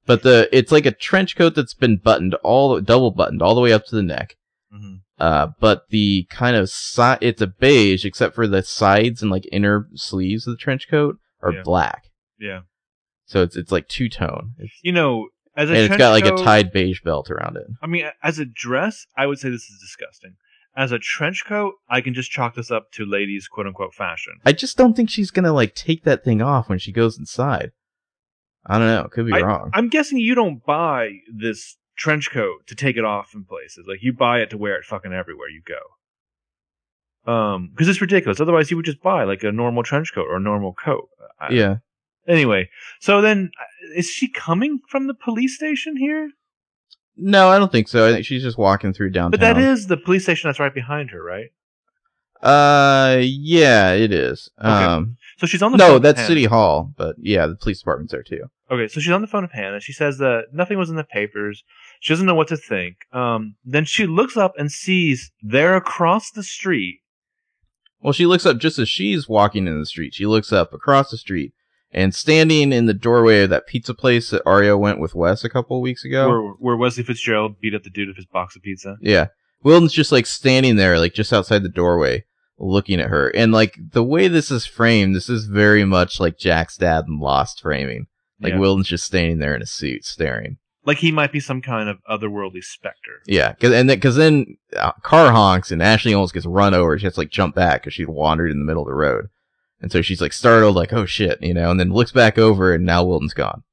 but it's like a trench coat that's been double buttoned all the way up to the neck, mm-hmm. But the kind of it's a beige except for the sides and like inner sleeves of the trench coat are black. Yeah, so it's like two tone. You know. And it's got like a tied beige belt around it. I mean, as a dress, I would say this is disgusting. As a trench coat, I can just chalk this up to ladies' quote-unquote fashion. I just don't think she's going to like take that thing off when she goes inside. I don't know. Could be wrong. I'm guessing you don't buy this trench coat to take it off in places. Like, you buy it to wear it fucking everywhere you go. Because it's ridiculous. Otherwise, you would just buy like a normal trench coat or a normal coat. Yeah. Anyway, so then, is she coming from the police station here? No, I don't think so. I think she's just walking through downtown. But that is the police station that's right behind her, right? Yeah, it is. Okay. So she's on the phone. No, that's City Hall, but yeah, the police department's there too. Okay, so she's on the phone with Hannah. She says that nothing was in the papers. She doesn't know what to think. Then she looks up and sees they're across the street. Well, she looks up just as she's walking in the street. She looks up across the street. And standing in the doorway of that pizza place that Aria went with Wes a couple of weeks ago. Where Wesley Fitzgerald beat up the dude with his box of pizza. Yeah. Wilden's just like standing there, like just outside the doorway, looking at her. And like the way this is framed, this is very much like Jack's dad and Lost framing. Like, yeah. Wilden's just standing there in a suit, staring. Like he might be some kind of otherworldly specter. Yeah. Because then car honks and Ashley almost gets run over. She has to like jump back because she wandered in the middle of the road. And so she's like startled, like, oh shit, you know, and then looks back over and now Wilden's gone.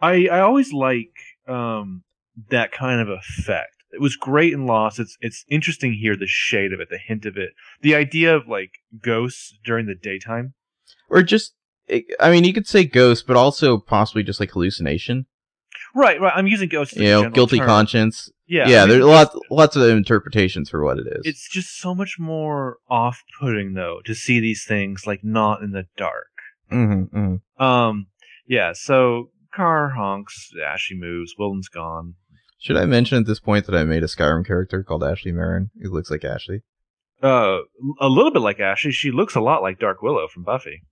I always like that kind of effect. It was great in Lost. It's interesting here, the shade of it, the hint of it, the idea of like ghosts during the daytime. Or just, I mean, you could say ghost, but also possibly just like hallucination. Right. I'm using ghosts as a general term. Guilty conscience. Yeah. Yeah, I mean, there's lots of interpretations for what it is. It's just so much more off-putting, though, to see these things, like, not in the dark. Mm-hmm, mm-hmm. Yeah, so car honks, Ashley moves, Wilden's gone. Should I mention at this point that I made a Skyrim character called Ashley Marin, who looks like Ashley? A little bit like Ashley. She looks a lot like Dark Willow from Buffy.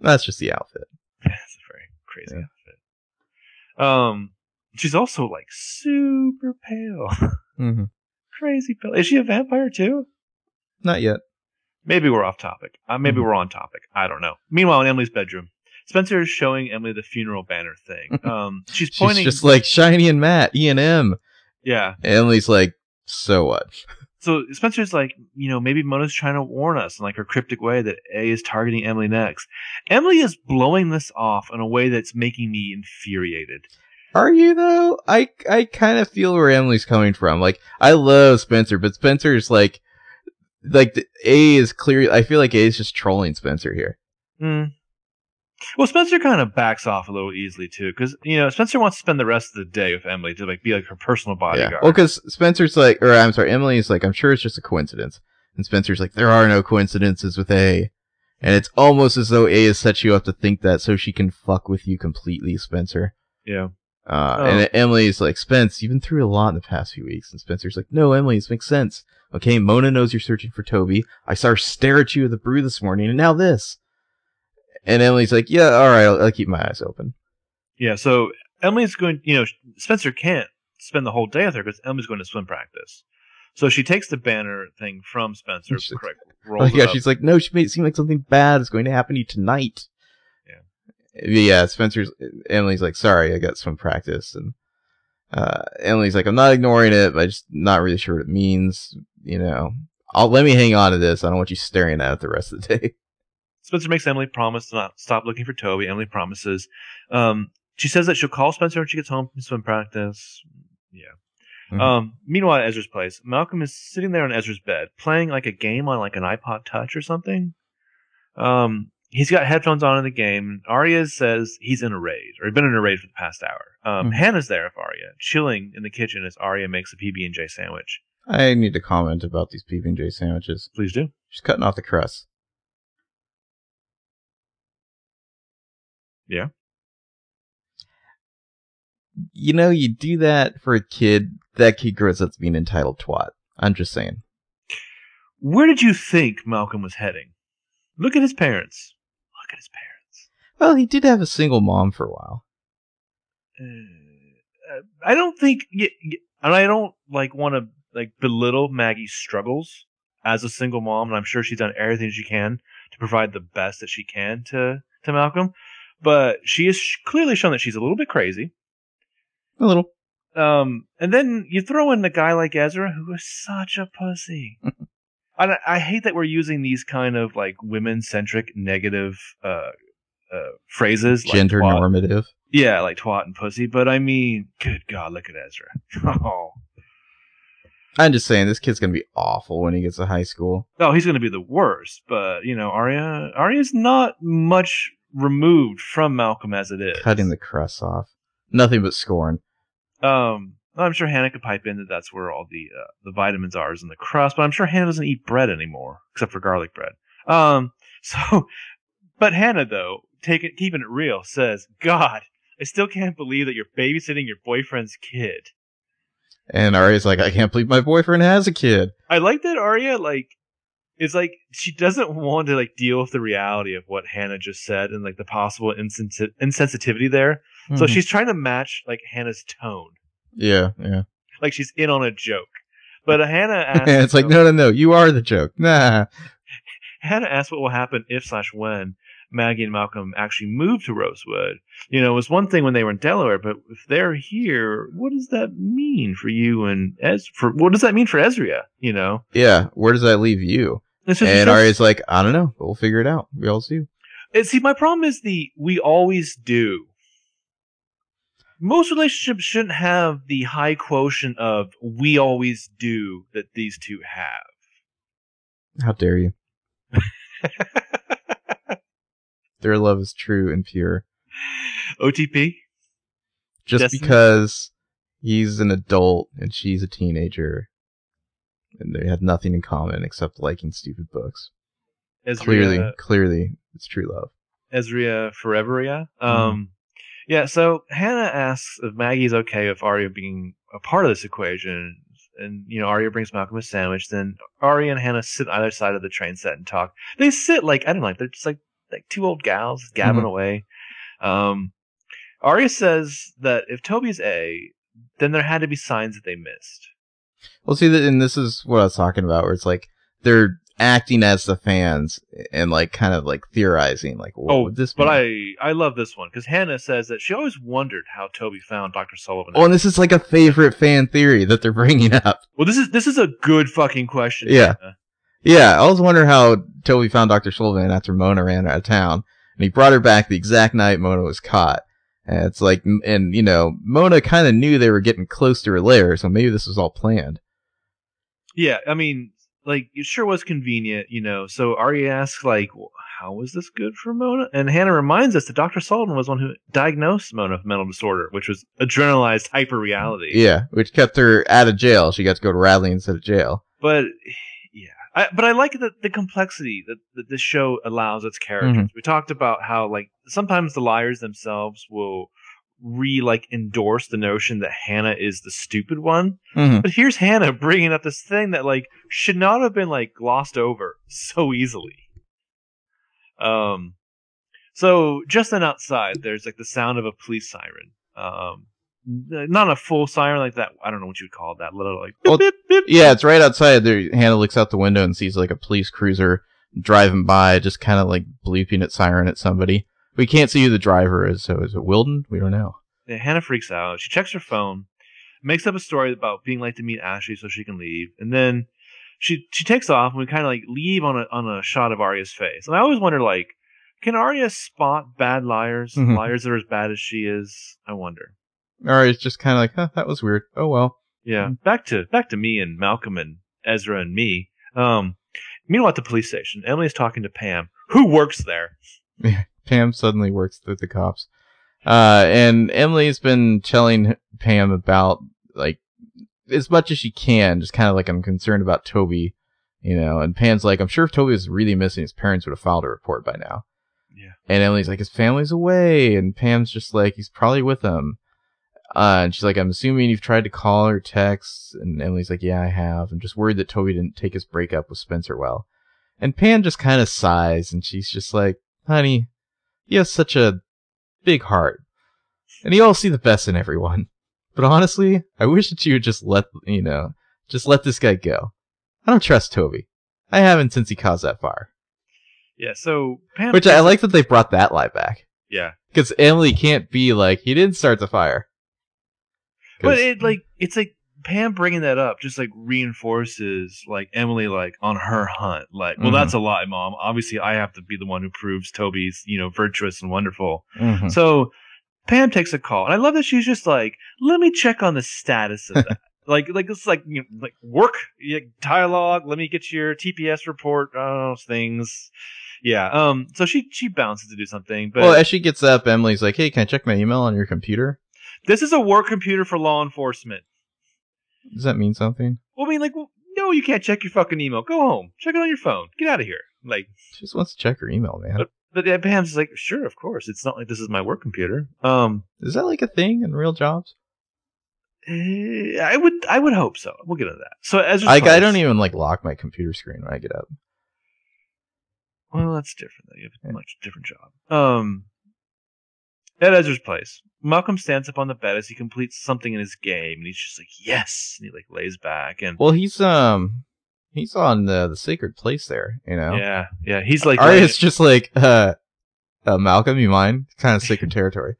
That's just the outfit. That's a very crazy outfit. She's also like super pale, mm-hmm. crazy pale. Is she a vampire too? Not yet. Maybe we're off topic. Maybe we're on topic. I don't know. Meanwhile, in Emily's bedroom, Spencer is showing Emily the funeral banner thing. She's pointing. She's just like, Shiny and Matt, E&M. Yeah. And Emily's like, so what? So Spencer's like, you know, maybe Mona's trying to warn us in like her cryptic way that A is targeting Emily next. Emily is blowing this off in a way that's making me infuriated. Are you though? I kind of feel where Emily's coming from. Like, I love Spencer, but Spencer is like the A is clearly. I feel like A is just trolling Spencer here. Mm. Well, Spencer kind of backs off a little easily too, because you know Spencer wants to spend the rest of the day with Emily to like be like her personal bodyguard. Yeah. Well, because Spencer's like, or I'm sorry, Emily's like, I'm sure it's just a coincidence, and Spencer's like, there are no coincidences with A, and it's almost as though A has set you up to think that so she can fuck with you completely, Spencer. Yeah. And Emily's like, Spence, you've been through a lot in the past few weeks. And Spencer's like, no, Emily, this makes sense. Okay, Mona knows you're searching for Toby. I saw her stare at you at the brew this morning, and now this. And Emily's like, yeah, all right, I'll keep my eyes open. Yeah, so Emily's going, you know, Spencer can't spend the whole day with her because Emily's going to swim practice. So she takes the banner thing from Spencer. Correct. Like, yeah, she's like, no, she made it seem like something bad is going to happen to you tonight. Yeah, Emily's like, sorry, I got swim practice. And Emily's like, I'm not ignoring it, but I'm just not really sure what it means. You know, let me hang on to this. I don't want you staring at it the rest of the day. Spencer makes Emily promise to not stop looking for Toby. Emily promises. She says that she'll call Spencer when she gets home from swim practice. Yeah. Mm-hmm. Meanwhile, at Ezra's place, Malcolm is sitting there on Ezra's bed, playing like a game on like an iPod Touch or something. He's got headphones on in the game. Aria says he's in a raid, or he's been in a raid for the past hour. Hannah's there with Aria, chilling in the kitchen as Aria makes a PB&J sandwich. I need to comment about these PB&J sandwiches. Please do. She's cutting off the crust. Yeah. You know, you do that for a kid, that kid grows up to be an entitled twat. I'm just saying. Where did you think Malcolm was heading? Look at his parents. Well, he did have a single mom for a while. I don't think, and I don't like want to like belittle Maggie's struggles as a single mom, and I'm sure she's done everything she can to provide the best that she can to Malcolm. But she has clearly shown that she's a little bit crazy. A little. And then you throw in a guy like Ezra, who is such a pussy. I hate that we're using these kind of like women-centric negative phrases, gender like normative. Yeah, like twat and pussy. But I mean, good God, look at Ezra. Oh. I'm just saying, this kid's gonna be awful when he gets to high school. Oh, he's gonna be the worst. But you know, Aria's not much removed from Malcolm as it is. Cutting the crust off, nothing but scorn. I'm sure Hannah could pipe in that that's where all the vitamins are is in the crust, but I'm sure Hannah doesn't eat bread anymore, except for garlic bread. But Hannah, though, keeping it real, says, God, I still can't believe that you're babysitting your boyfriend's kid. And Aria's like, I can't believe my boyfriend has a kid. I like that Aria, like, it's like she doesn't want to like deal with the reality of what Hannah just said and like the possible insensitivity there. Mm-hmm. So she's trying to match like Hannah's tone. Yeah. Like she's in on a joke. But Hannah asks... it's like, no, you are the joke. Nah. Hannah asks what will happen if/when Maggie and Malcolm actually move to Rosewood. You know, it was one thing when they were in Delaware, but if they're here, what does that mean for you and what does that mean for Ezra, you know? Yeah, where does that leave you? And Aria's like, I don't know, but we'll figure it out. We all do. And see, my problem is we always do. Most relationships shouldn't have the high quotient of we always do that these two have. How dare you? Their love is true and pure. OTP? Just Destiny? Because he's an adult and she's a teenager and they have nothing in common except liking stupid books. Ezra, clearly, it's true love. Ezra Foreveria. Mm-hmm. Yeah, so Hannah asks if Maggie's okay with Aria being a part of this equation. And, you know, Aria brings Malcolm a sandwich. Then Aria and Hannah sit on either side of the train set and talk. They sit like, I don't know, like, they're just like two old gals gabbing mm-hmm. away. Aria says that if Toby's A, then there had to be signs that they missed. Well, see, and this is what I was talking about, where it's like they're acting as the fans and like kind of like theorizing like what would this be? But I love this one because Hannah says that she always wondered how Toby found Dr. Sullivan. Oh, and this is like a favorite fan theory that they're bringing up. Well, this is a good fucking question. Yeah, Hannah. Yeah. I always wonder how Toby found Dr. Sullivan after Mona ran out of town, and he brought her back the exact night Mona was caught. And it's like, and you know, Mona kind of knew they were getting close to her lair, so maybe this was all planned. Yeah, I mean, like, it sure was convenient, you know. So Aria asks, like, how was this good for Mona? And Hannah reminds us that Dr. Sullivan was one who diagnosed Mona with mental disorder, which was adrenalized hyperreality. Yeah, which kept her out of jail. She got to go to Radley instead of jail. But, yeah. But I like the complexity that this show allows its characters. Mm-hmm. We talked about how, like, sometimes the liars themselves will endorse the notion that Hannah is the stupid one. Mm-hmm. But here's Hannah bringing up this thing that, like, should not have been, like, glossed over so easily. So just then outside, there's, like, the sound of a police siren. Not a full siren like that. I don't know what you would call that. Little, like, beep, beep, beep. Yeah, it's right outside there. Hannah looks out the window and sees, like, a police cruiser driving by, just kind of, like, bleeping its siren at somebody. We can't see who the driver is, so is it Wilden? We don't know. Yeah, Hannah freaks out. She checks her phone, makes up a story about being late to meet Ashley so she can leave, and then she takes off, and we kind of like leave on a shot of Aria's face. And I always wonder, like, can Aria spot bad liars? Mm-hmm. Liars that are as bad as she is? I wonder. Aria's just kind of like, huh, that was weird. Oh, well. Yeah, back to me and Malcolm and Ezra and me. Meanwhile, at the police station, Emily's talking to Pam, who works there. Yeah. Pam suddenly works with the cops. And Emily's been telling Pam about, like, as much as she can, just kind of like, I'm concerned about Toby, you know, and Pam's like, I'm sure if Toby was really missing, his parents would have filed a report by now. Yeah. And Emily's like, his family's away, and Pam's just like, he's probably with them. And she's like, I'm assuming you've tried to call or text, and Emily's like, yeah, I have. I'm just worried that Toby didn't take his breakup with Spencer well. And Pam just kind of sighs, and she's just like, honey, he has such a big heart, and you all see the best in everyone. But honestly, I wish that you would just let this guy go. I don't trust Toby. I haven't since he caused that fire. Yeah. So Pam, which I like that they brought that lie back. Yeah. Because Emily can't be like, he didn't start the fire. But it's like Pam bringing that up just like reinforces like Emily like on her hunt. Like, well, mm-hmm. That's a lie, Mom. Obviously, I have to be the one who proves Toby's, you know, virtuous and wonderful. Mm-hmm. So Pam takes a call, and I love that she's just like, let me check on the status of that. like this is like, you know, like work dialogue. Let me get your TPS report. Those things. Yeah. So she bounces to do something. But well, as she gets up, Emily's like, hey, can I check my email on your computer? This is a work computer for law enforcement. Does that mean something? Well, I mean, like, no, you can't check your fucking email. Go home. Check it on your phone. Get out of here. Like, she just wants to check her email, man. But Pam's like, sure, of course. It's not like this is my work computer. Is that like a thing in real jobs? I would hope so. We'll get into that. So as I don't even like lock my computer screen when I get up. Well, that's different though. You have a much different job. At Ezra's place, Malcolm stands up on the bed as he completes something in his game, and he's just like, yes! And he, like, lays back, and... Well, he's on the sacred place there, you know? Yeah, he's like... Aria's just like, Malcolm, you mind? Kind of sacred territory.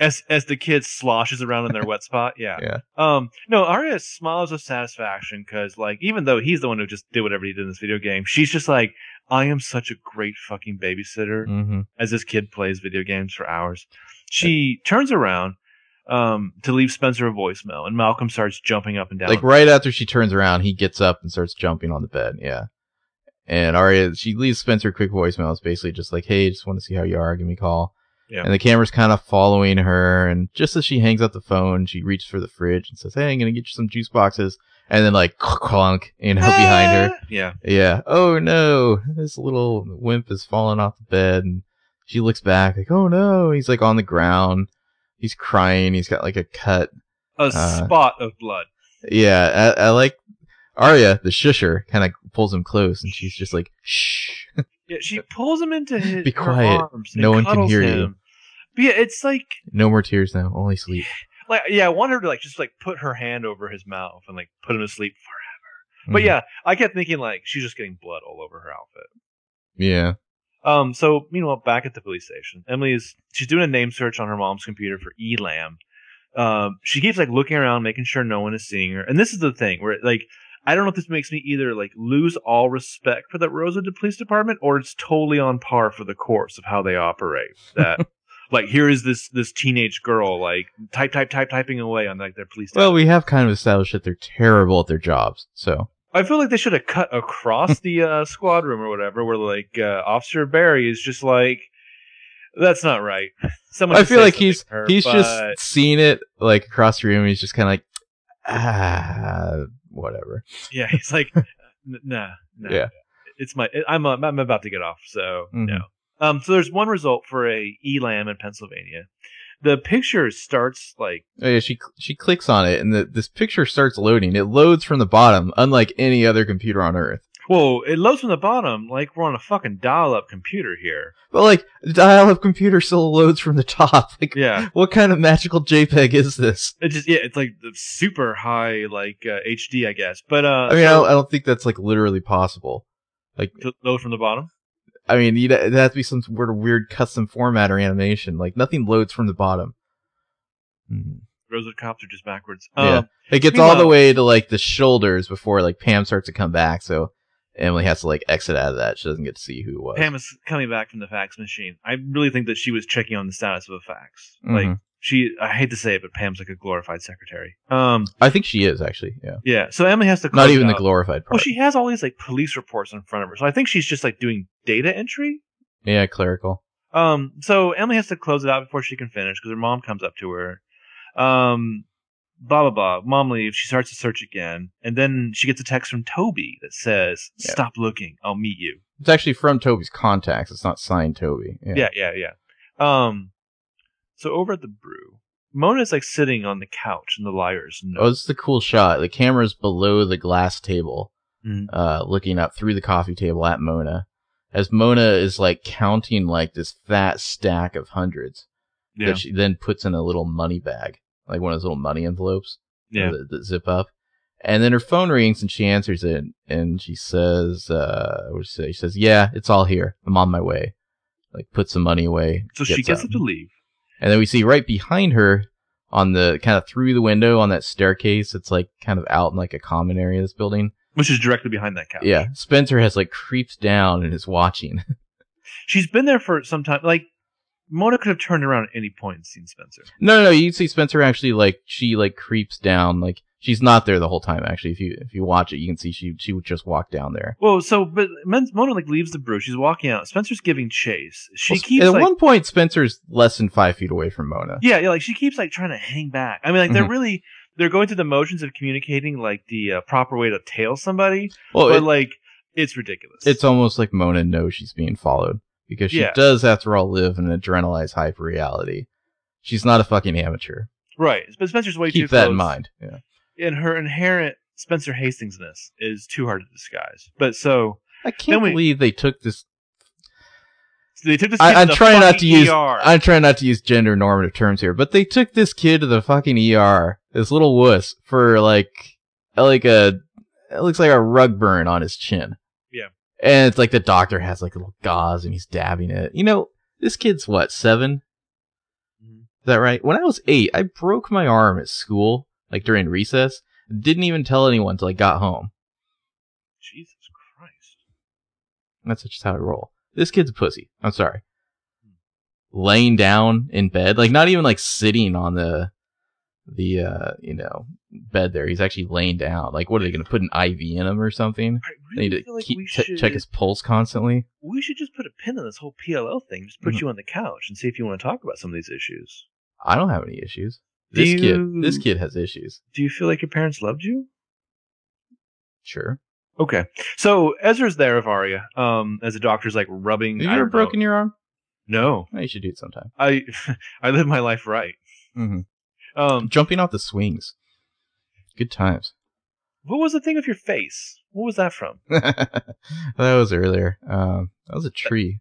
As the kid sloshes around in their wet spot, yeah. Yeah. No, Aria smiles with satisfaction, because, like, even though he's the one who just did whatever he did in this video game, she's just like, I am such a great fucking babysitter, mm-hmm. as this kid plays video games for hours. She turns around to leave Spencer a voicemail, and Malcolm starts jumping up and down. Like, right after she turns around, he gets up and starts jumping on the bed, yeah. And Aria, she leaves Spencer a quick voicemail. It's basically just like, hey, just want to see how you are, give me a call. Yeah. And the camera's kind of following her, and just as she hangs up the phone, she reaches for the fridge and says, hey, I'm going to get you some juice boxes. And then, like, clonk, you know, behind her. Yeah. Yeah. Oh, no. This little wimp has fallen off the bed, and she looks back, like, oh, no. He's, like, on the ground. He's crying. He's got, like, a cut. A spot of blood. Yeah. I like Aria, the shusher, kind of pulls him close, and she's just like, shh. Yeah, she pulls him into his arms. No one can hear you. But yeah, it's like... No more tears now. Only sleep. Like, yeah, I want her to like just like put her hand over his mouth and like put him to sleep forever. But yeah, I kept thinking, like, she's just getting blood all over her outfit. Yeah. So, meanwhile, back at the police station, she's doing a name search on her mom's computer for Elam. She keeps, like, looking around, making sure no one is seeing her. And this is the thing where, like, I don't know if this makes me either, like, lose all respect for the Rosewood Police Department, or it's totally on par for the course of how they operate. That, like, here is this teenage girl, like, typing away on, like, their police station. Well, we have kind of established that they're terrible at their jobs, so... I feel like they should have cut across the squad room or whatever, where, like, Officer Barry is just like, that's not right. Someone I feel like he's just seen it, like, across the room. He's just kind of like, whatever. Yeah, he's like, nah. Yeah. I'm about to get off, so no. So there's one result for a Elam in Pennsylvania. The picture starts like... Oh, yeah, she clicks on it, and this picture starts loading. It loads from the bottom, unlike any other computer on Earth. Whoa, it loads from the bottom like we're on a fucking dial-up computer here. But, like, the dial-up computer still loads from the top. Like, yeah. What kind of magical JPEG is this? It just, yeah, it's like the super high, like, HD, I guess. But I mean, I don't think that's, like, literally possible. Like, to load from the bottom? I mean, it'd have to be some sort of weird custom format or animation. Like, nothing loads from the bottom. Rosewood cops are just backwards. Yeah. It gets all the way to, like, the shoulders before, like, Pam starts to come back, so Emily has to, like, exit out of that. She doesn't get to see who it was. Pam is coming back from the fax machine. I really think that she was checking on the status of a fax. Mm-hmm. Like, I hate to say it, but Pam's like a glorified secretary. I think she is, actually. Yeah. Yeah. So Emily has to close out. Not even the glorified part. Well, she has all these, like, police reports in front of her. So I think she's just, like, doing data entry. Yeah, clerical. So Emily has to close it out before she can finish because her mom comes up to her. Blah, blah, blah. Mom leaves. She starts to search again. And then she gets a text from Toby that says, "Stop looking. I'll meet you." It's actually from Toby's contacts. It's not signed Toby. Yeah. So over at the brew, Mona's, like, sitting on the couch in the liar's nook. Oh, this is the cool shot. The camera's below the glass table, looking up through the coffee table at Mona, as Mona is, like, counting, like, this fat stack of hundreds that she then puts in a little money bag, like one of those little money envelopes that zip up. And then her phone rings, and she answers it, and she says, she says, "Yeah, it's all here. I'm on my way." Like, puts some money away. So she gets up to leave. And then we see right behind her, on the kind of through the window on that staircase, it's like kind of out in like a common area of this building. Which is directly behind that couch. Yeah. Spencer has like creeped down and is watching. She's been there for some time. Like, Mona could have turned around at any point and seen Spencer. No. You see Spencer actually like, she like creeps down. Like, she's not there the whole time, actually. If you watch it, you can see she would just walk down there. Well, but Mona like leaves the brew. She's walking out. Spencer's giving chase. At like, one point, Spencer's less than 5 feet away from Mona. Yeah, like she keeps like trying to hang back. I mean, like they're going through the motions of communicating like the proper way to tail somebody. Well, but like it's ridiculous. It's almost like Mona knows she's being followed because she does, after all, live in an adrenalized hyper reality. She's not a fucking amateur, right? But Spencer's way too close. Keep that in mind. Yeah. And her inherent Spencer Hastingsness is too hard to disguise. But so I can't believe they took this. So they took this. I'm trying not to use gender normative terms here, but they took this kid to the fucking ER. This little wuss for it looks like a rug burn on his chin. Yeah, and it's like the doctor has like a little gauze and he's dabbing it. You know, this kid's what, 7? Is that right? When I was 8, I broke my arm at school. Like during recess, didn't even tell anyone till I got home. Jesus Christ! That's just how I roll. This kid's a pussy. I'm sorry. Laying down in bed, like not even like sitting on the bed there. He's actually laying down. Like, what are they going to put an IV in him or something? Really they need to check his pulse constantly. We should just put a pin in this whole PLL thing. Just put you on the couch and see if you want to talk about some of these issues. I don't have any issues. This kid has issues. Do you feel like your parents loved you? Sure. Okay. So Ezra's there with Aria, as a doctor's like rubbing. Have you ever broken your arm? No. Well, you should do it sometime. I live my life right. Jumping off the swings. Good times. What was the thing with your face? What was that from? That was earlier. That was a tree.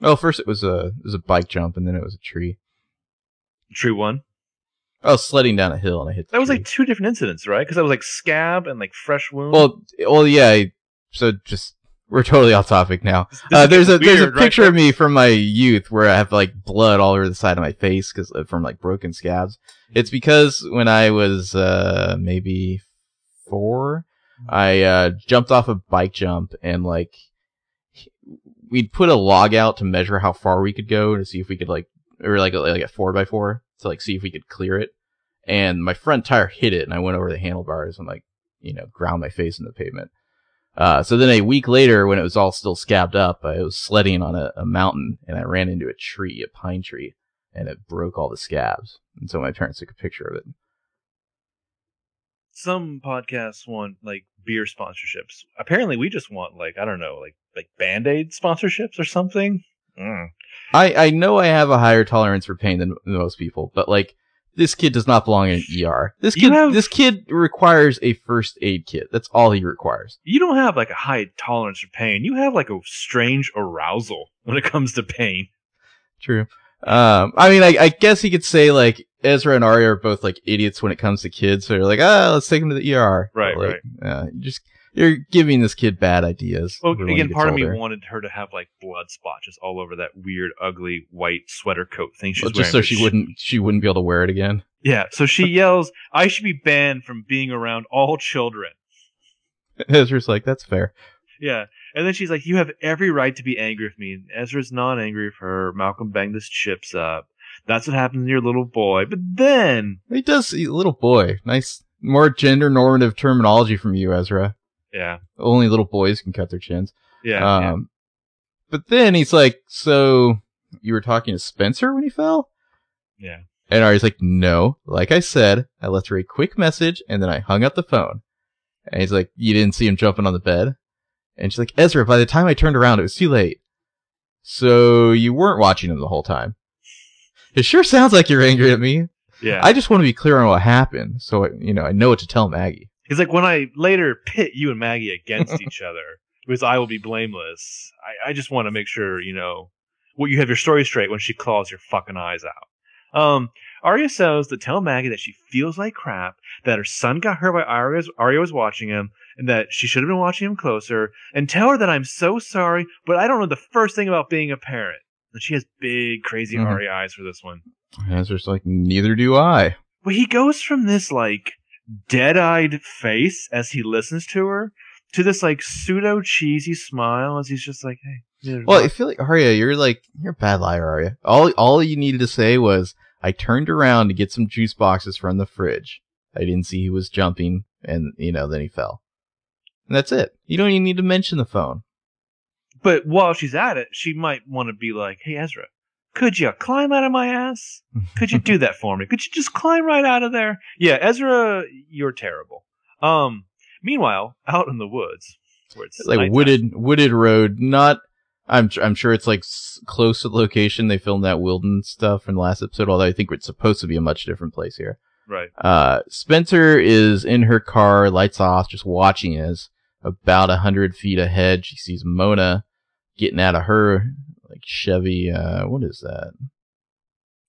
Well, first it was a bike jump, and then it was a tree. Tree 1? I was sledding down a hill and I hit the tree. That was like two different incidents, right? Because that was like scab and like fresh wound. Well, yeah. So just we're totally off topic now. There's a picture of me from my youth where I have like blood all over the side of my face because from like broken scabs. It's because when I was maybe 4, I jumped off a bike jump and like we'd put a log out to measure how far we could go to see if we could like a 4x4 to like see if we could clear it. And my front tire hit it and I went over the handlebars and like, you know, ground my face in the pavement. So then a week later when it was all still scabbed up, I was sledding on a mountain and I ran into a pine tree, and it broke all the scabs. And so my parents took a picture of it. Some podcasts want like beer sponsorships. Apparently we just want like, I don't know, like Band-Aid sponsorships or something. Mm. I know I have a higher tolerance for pain than most people, but like this kid does not belong in an ER. This kid requires a first aid kit. That's all he requires. You don't have like a high tolerance for pain. You have like a strange arousal when it comes to pain. True. I mean, I guess you could say like Ezra and Aria are both like idiots when it comes to kids. So you're like, let's take him to the ER. Right. Like, right. You're giving this kid bad ideas. Well, again, part of me wanted her to have like blood splotches all over that weird, ugly white sweater coat thing she's wearing. Just so she wouldn't be able to wear it again. Yeah. So she yells, "I should be banned from being around all children." Ezra's like, "That's fair." Yeah. And then she's like, "You have every right to be angry with me." And Ezra's not angry with her. Malcolm banged his chips up. That's what happens to your little boy. But then he does little boy. Nice, more gender normative terminology from you, Ezra. Yeah. Only little boys can cut their chins. Yeah. But then he's like, "So you were talking to Spencer when he fell?" Yeah. And Ari's like, "No. Like I said, I left her a quick message and then I hung up the phone." And he's like, "You didn't see him jumping on the bed?" And she's like, "Ezra, by the time I turned around, it was too late." "So you weren't watching him the whole time." "It sure sounds like you're angry at me." Yeah. "I just want to be clear on what happened. So, I know what to tell Maggie." He's like, "When I later pit you and Maggie against each other, because I will be blameless, I just want to make sure, you have your story straight when she claws your fucking eyes out." Aria says to tell Maggie that she feels like crap, that her son got hurt by Aria was watching him, and that she should have been watching him closer, and tell her that "I'm so sorry, but I don't know the first thing about being a parent." And she has big, crazy Aria eyes for this one. Ezra's like, "Neither do I." But he goes from this, like, dead-eyed face as he listens to her to this like pseudo cheesy smile as he's just like, "Hey." Well, I feel like Aria, you're a bad liar, Aria. All you needed to say was, "I turned around to get some juice boxes from the fridge. I didn't see he was jumping, and then he fell." And that's it. You don't even need to mention the phone. But while she's at it, she might want to be like, "Hey, Ezra, could you climb out of my ass? Could you do that for me? Could you just climb right out of there?" Yeah, Ezra, you're terrible. Meanwhile, out in the woods, where it's like nighttime. wooded road. Not, I'm sure it's like close to the location they filmed that Wilden stuff in the last episode. Although I think it's supposed to be a much different place here. Right. Spencer is in her car, lights off, just watching as about 100 feet ahead, she sees Mona getting out of her Chevy, what is that?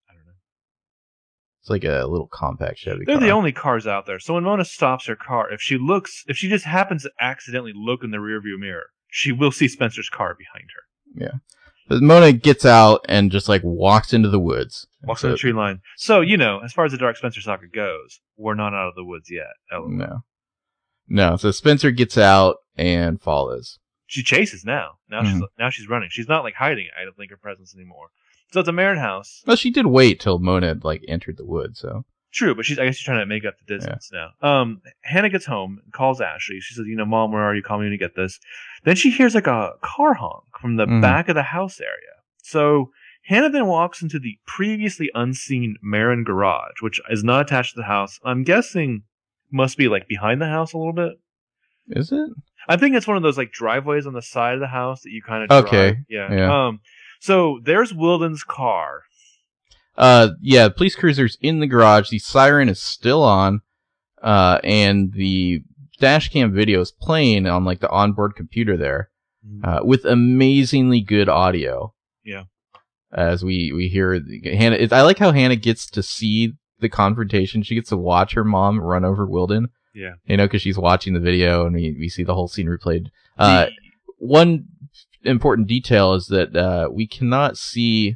I don't know. It's like a little compact Chevy. They're the only cars out there. So when Mona stops her car, if she just happens to accidentally look in the rearview mirror, she will see Spencer's car behind her. Yeah. But Mona gets out and just like walks into the woods. Walks into the tree line. So, as far as the Dark Spencer saga goes, we're not out of the woods yet. No. So Spencer gets out and follows. She chases now. Now she's running. She's not like hiding. I don't think her presence anymore. So it's a Marin house. Well, she did wait till Mona entered the woods. So true, but I guess she's trying to make up the distance now. Hannah gets home and calls Ashley. She says, "Mom, where are you? Call me when you get this." Then she hears like a car honk from the back of the house area. So Hannah then walks into the previously unseen Marin garage, which is not attached to the house. I'm guessing must be like behind the house a little bit. Is it? I think it's one of those like driveways on the side of the house that you kind of drive. Okay. Yeah. So there's Wilden's car. Yeah. Police cruiser's in the garage. The siren is still on, and the dash cam video is playing on like the onboard computer there, with amazingly good audio. Yeah. As we hear Hannah, I like how Hannah gets to see the confrontation. She gets to watch her mom run over Wilden. Yeah. You know, because she's watching the video, and we see the whole scene replayed. One important detail is that we cannot see...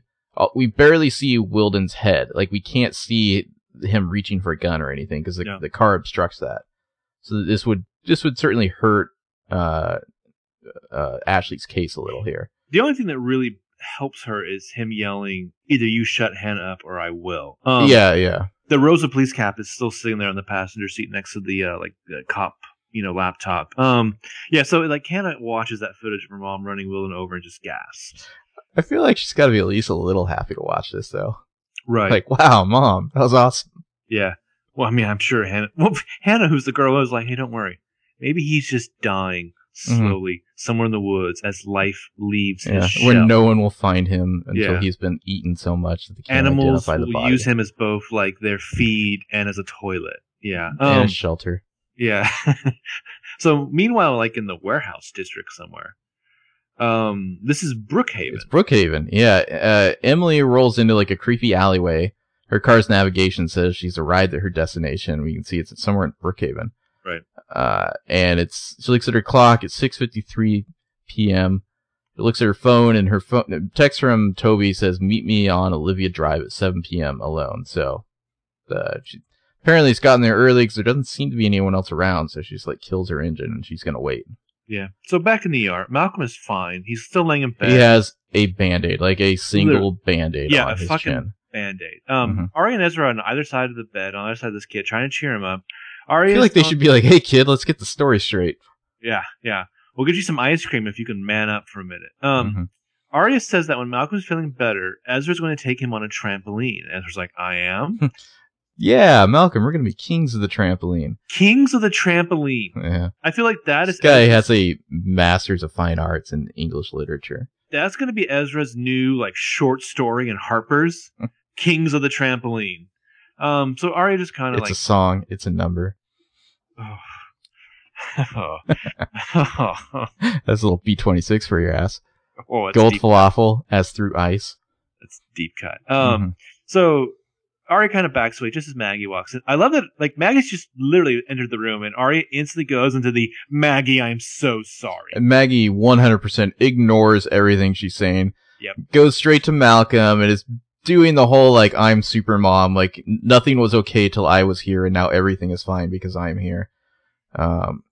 we barely see Wilden's head. Like, we can't see him reaching for a gun or anything, because the car obstructs that. So this would certainly hurt Ashley's case a little here. The only thing that really helps her is him yelling, either you shut Hannah up or I will. The Rosa police cap is still sitting there on the passenger seat next to the the cop, laptop. So Hannah watches that footage of her mom running Wilden over and just gasps. I feel like she's got to be at least a little happy to watch this, though. Right. Like, wow, Mom, that was awesome. Yeah. Well, I mean, I'm sure Hannah, who's the girl, was like, hey, don't worry. Maybe he's just dying slowly somewhere in the woods as life leaves his shell. Where no one will find him until he's been eaten so much that they can't identify the body. Animals will use him as both, their feed and as a toilet. Yeah. And a shelter. Yeah. So, meanwhile, in the warehouse district somewhere. This is Brookhaven. It's Brookhaven, yeah. Emily rolls into a creepy alleyway. Her car's navigation says she's arrived at her destination. We can see it's somewhere in Brookhaven. Right. And she looks at her clock. It's 6:53 p.m. She looks at her phone, and her phone text from Toby says, meet me on Olivia Drive at 7 p.m. alone. So she apparently has gotten there early because there doesn't seem to be anyone else around. So she just kills her engine, and she's going to wait. Yeah. So back in the ER, Malcolm is fine. He's still laying in bed. He has a Band-Aid, a single Band-Aid on his chin. Yeah, a fucking Band-Aid. Aria and Ezra are on either side of the bed, on the other side of this kid, trying to cheer him up. Aria, I feel they should be hey, kid, let's get the story straight. Yeah, yeah. We'll get you some ice cream if you can man up for a minute. Aria says that when Malcolm's feeling better, Ezra's going to take him on a trampoline. Ezra's like, I am? Yeah, Malcolm, we're going to be kings of the trampoline. Kings of the trampoline. Yeah. I feel like that is... This guy has a master's of fine arts in English literature. That's going to be Ezra's new short story in Harper's. Kings of the trampoline. So Aria just kind of... It's a song. It's a number. Oh. That's a little B26 for your ass. Oh, gold falafel as through ice. That's deep cut. So... Aria kind of backs away just as Maggie walks in. I love that, Maggie's just literally entered the room, and Aria instantly goes into the Maggie, I am so sorry. And Maggie 100% ignores everything she's saying. Yep. Goes straight to Malcolm and is doing the whole, I'm super mom. Nothing was okay till I was here, and now everything is fine because I am here. And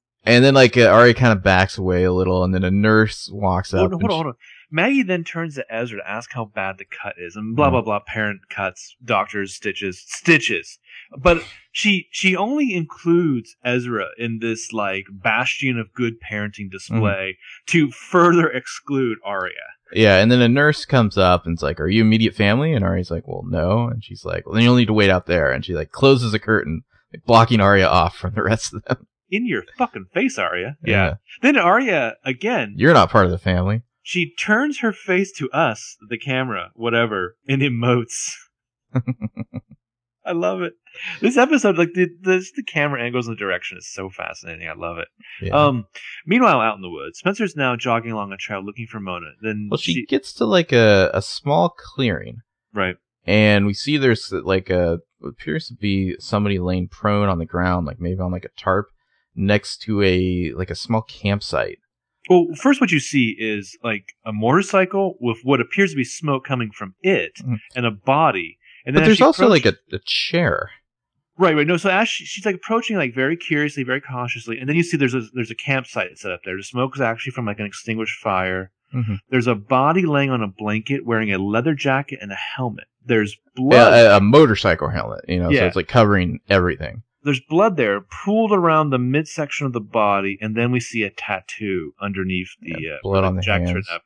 then, Aria kind of backs away a little, and then a nurse walks up. Hold on. Maggie then turns to Ezra to ask how bad the cut is, and blah, blah, blah, parent cuts, doctors, stitches. But she only includes Ezra in this, bastion of good parenting display to further exclude Aria. Yeah, and then a nurse comes up and's like, are you immediate family? And Aria's like, well, no. And she's like, well, then you'll need to wait out there. And she, closes a curtain, blocking Aria off from the rest of them. In your fucking face, Aria. Yeah. Then Aria, again... You're not part of the family. She turns her face to us, the camera, whatever, and emotes. I love it. This episode, the camera angles and the direction is so fascinating. I love it. Yeah. Meanwhile, out in the woods, Spencer's now jogging along a trail looking for Mona. Then she gets to a small clearing, right? And we see there's appears to be somebody laying prone on the ground, maybe on a tarp, next to a a small campsite. Well, first what you see is a motorcycle with what appears to be smoke coming from it and a body. And then there's also a chair. Right. No, so Ash, she's approaching very curiously, very cautiously. And then you see there's a campsite set up there. The smoke is actually from an extinguished fire. Mm-hmm. There's a body laying on a blanket wearing a leather jacket and a helmet. There's blood. A motorcycle helmet, so it's covering everything. There's blood there pooled around the midsection of the body, and then we see a tattoo underneath the blood on the jacket's written up.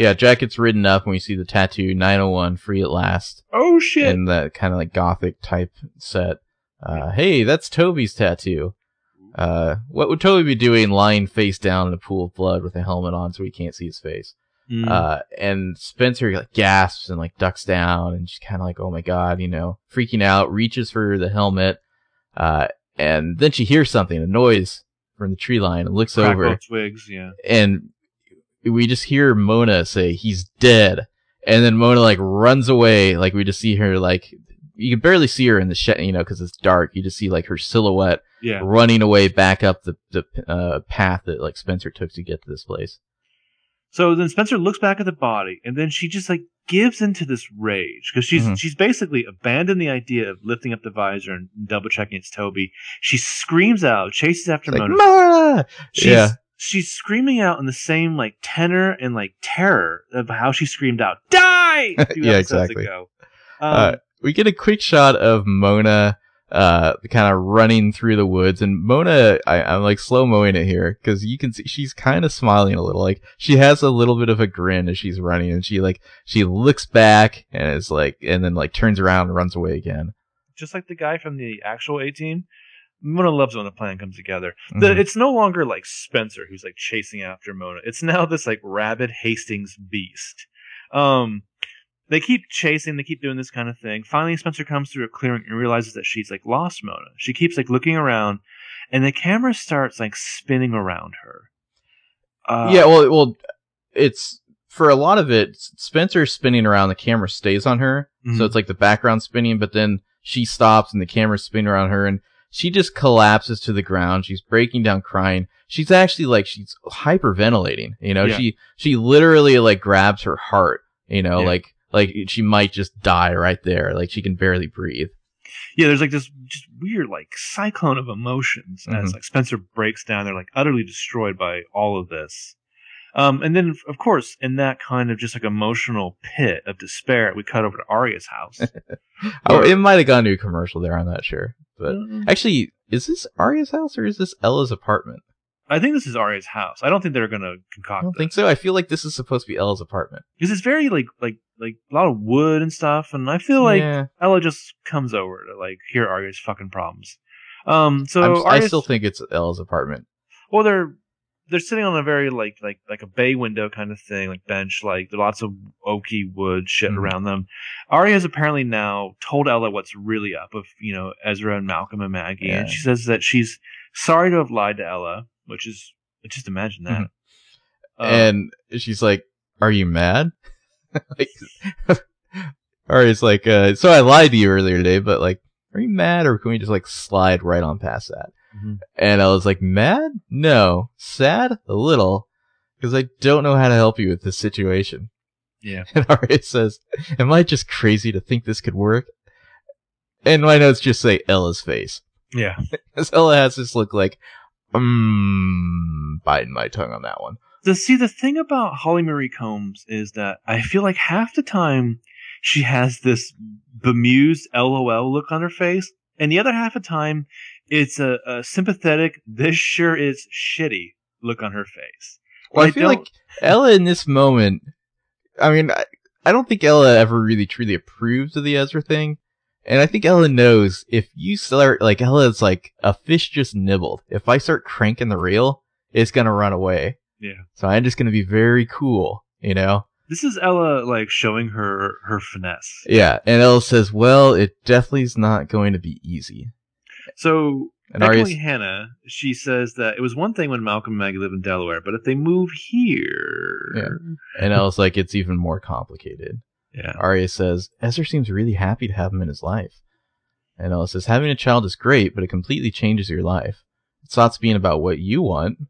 Yeah, jacket's written up, and we see the tattoo 901 free at last. Oh shit! And that kind of gothic type set. Hey, that's Toby's tattoo. What would Toby be doing lying face down in a pool of blood with a helmet on so we can't see his face? And Spencer gasps and ducks down, and she's kind of oh my god, freaking out, reaches for the helmet. And then she hears something, a noise from the tree line, and looks over. Twigs, yeah. And we just hear Mona say, he's dead. And then Mona runs away. We just see her you can barely see her in the shed, you know, because it's dark. You just see like her silhouette running away back up the path that like Spencer took to get to this place. So then Spencer looks back at the body, and then she just like gives into this rage because she's basically abandoned the idea of lifting up the visor and double checking it's Toby. She screams out, chases after Mona. Like, she's screaming out in the same like tenor and like terror of how she screamed out, "Die!" Ago. We get a quick shot of Mona kind of running through the woods, and Mona, I'm like slow-moing it here because you can see she's kind of smiling a little. Like she has a little bit of a grin as she's running, and she looks back and is like, and then like turns around and runs away again. Just like the guy from the actual A-Team. Mona loves when the plan comes together. It's no longer like Spencer who's like chasing after Mona. It's now this like rabid Hastings beast. They keep chasing. They keep doing this kind of thing. Finally, Spencer comes through a clearing and realizes that she's like lost Mona. She keeps like looking around, and the camera starts like spinning around her. Well, it's for a lot of it. Spencer's spinning around. The camera stays on her, so it's like the background spinning. But then she stops, and the camera's spinning around her, and she just collapses to the ground. She's breaking down, crying. She's actually like she's hyperventilating. You know, she literally like grabs her heart. You know, Like she might just die right there. Like she can barely breathe. Yeah, there's like this just weird like cyclone of emotions as like Spencer breaks down. They're like utterly destroyed by all of this. And then of course in that kind of just like emotional pit of despair, we cut over to Aria's house. It might have gone to a commercial there. I'm not sure, but actually, is this Aria's house or is this Ella's apartment? I think this is Aria's house. I don't think they're going to concoct I don't think so. I feel like this is supposed to be Ella's apartment. Because it's very, like a lot of wood and stuff, and I feel like Ella just comes over to, like, hear Aria's fucking problems. I still think it's Ella's apartment. Well, they're sitting on a very, like a bay window kind of thing, like, bench, like, there are lots of oaky wood shit around them. Aria's apparently now told Ella what's really up with, you know, Ezra and Malcolm and Maggie, and she says that she's sorry to have lied to Ella. Which is, just imagine that. And she's like, "Are you mad?" Aria's like, "So I lied to you earlier today, but like, are you mad, or can we just like slide right on past that?" And I was like, "Mad? No. Sad? A little, because I don't know how to help you with this situation." Yeah. And Aria says, "Am I just crazy to think this could work?" And my notes just say Ella's face. Yeah, because Ella has this look like, biting my tongue on that one. See, the thing about Holly Marie Combs is that I feel like half the time she has this bemused LOL look on her face, and the other half of the time it's a sympathetic, this sure is shitty look on her face. Well, I feel like Ella in this moment, I mean, I don't think Ella ever really truly approves of the Ezra thing. And I think Ella knows if you start, like, Ella's like, a fish just nibbled. If I start cranking the reel, it's going to run away. Yeah. So I'm just going to be very cool, you know? This is Ella, like, showing her finesse. Yeah. And Ella says, well, it definitely is not going to be easy. So, actually, Hannah, she says that it was one thing when Malcolm and Maggie live in Delaware, but if they move here... Yeah. And Ella's like, it's even more complicated. Yeah. Aria says, Ezra seems really happy to have him in his life. And Ella says, having a child is great, but it completely changes your life. It stops being about what you want.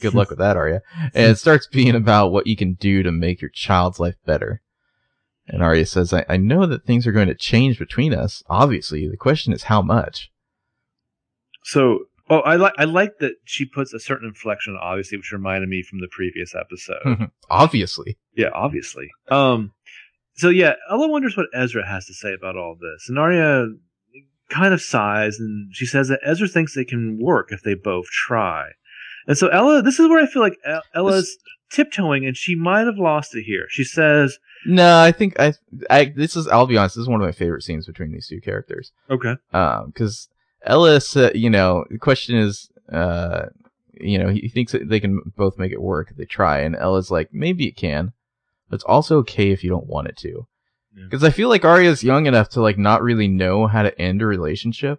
Good luck with that, Aria. And it starts being about what you can do to make your child's life better. And Aria says, I know that things are going to change between us, obviously. The question is how much. So, I like that she puts a certain inflection, obviously, which reminded me from the previous episode. Obviously. Yeah, obviously. So, yeah, Ella wonders what Ezra has to say about all this. And Aria kind of sighs, and she says that Ezra thinks they can work if they both try. And so, Ella, this is where I feel like Ella's tiptoeing, and she might have lost it here. She says... No, I think... I'll be honest, this is one of my favorite scenes between these two characters. Okay. Because Ella, you know, the question is... you know, he thinks that they can both make it work if they try. And Ella's like, maybe it can. But it's also okay if you don't want it to. Because I feel like Aria's young enough to, like, not really know how to end a relationship.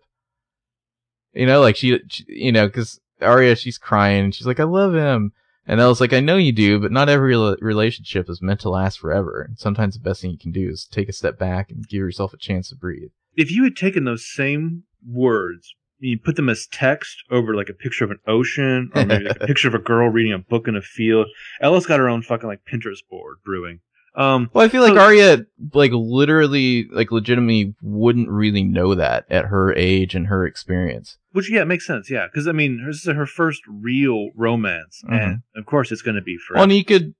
You know, like, she you know, because Aria, she's crying. And she's like, I love him. And Ella's like, I know you do, but not every relationship is meant to last forever. And sometimes the best thing you can do is take a step back and give yourself a chance to breathe. If you had taken those same words, you put them as text over like a picture of an ocean or maybe like a picture of a girl reading a book in a field. Ella's got her own fucking like Pinterest board brewing. Well, I feel like Aria like literally like legitimately wouldn't really know that at her age and her experience. Which, yeah, it makes sense. Yeah. Because, I mean, this is her first real romance. Mm-hmm. And, of course, it's going to be for... Well, and you could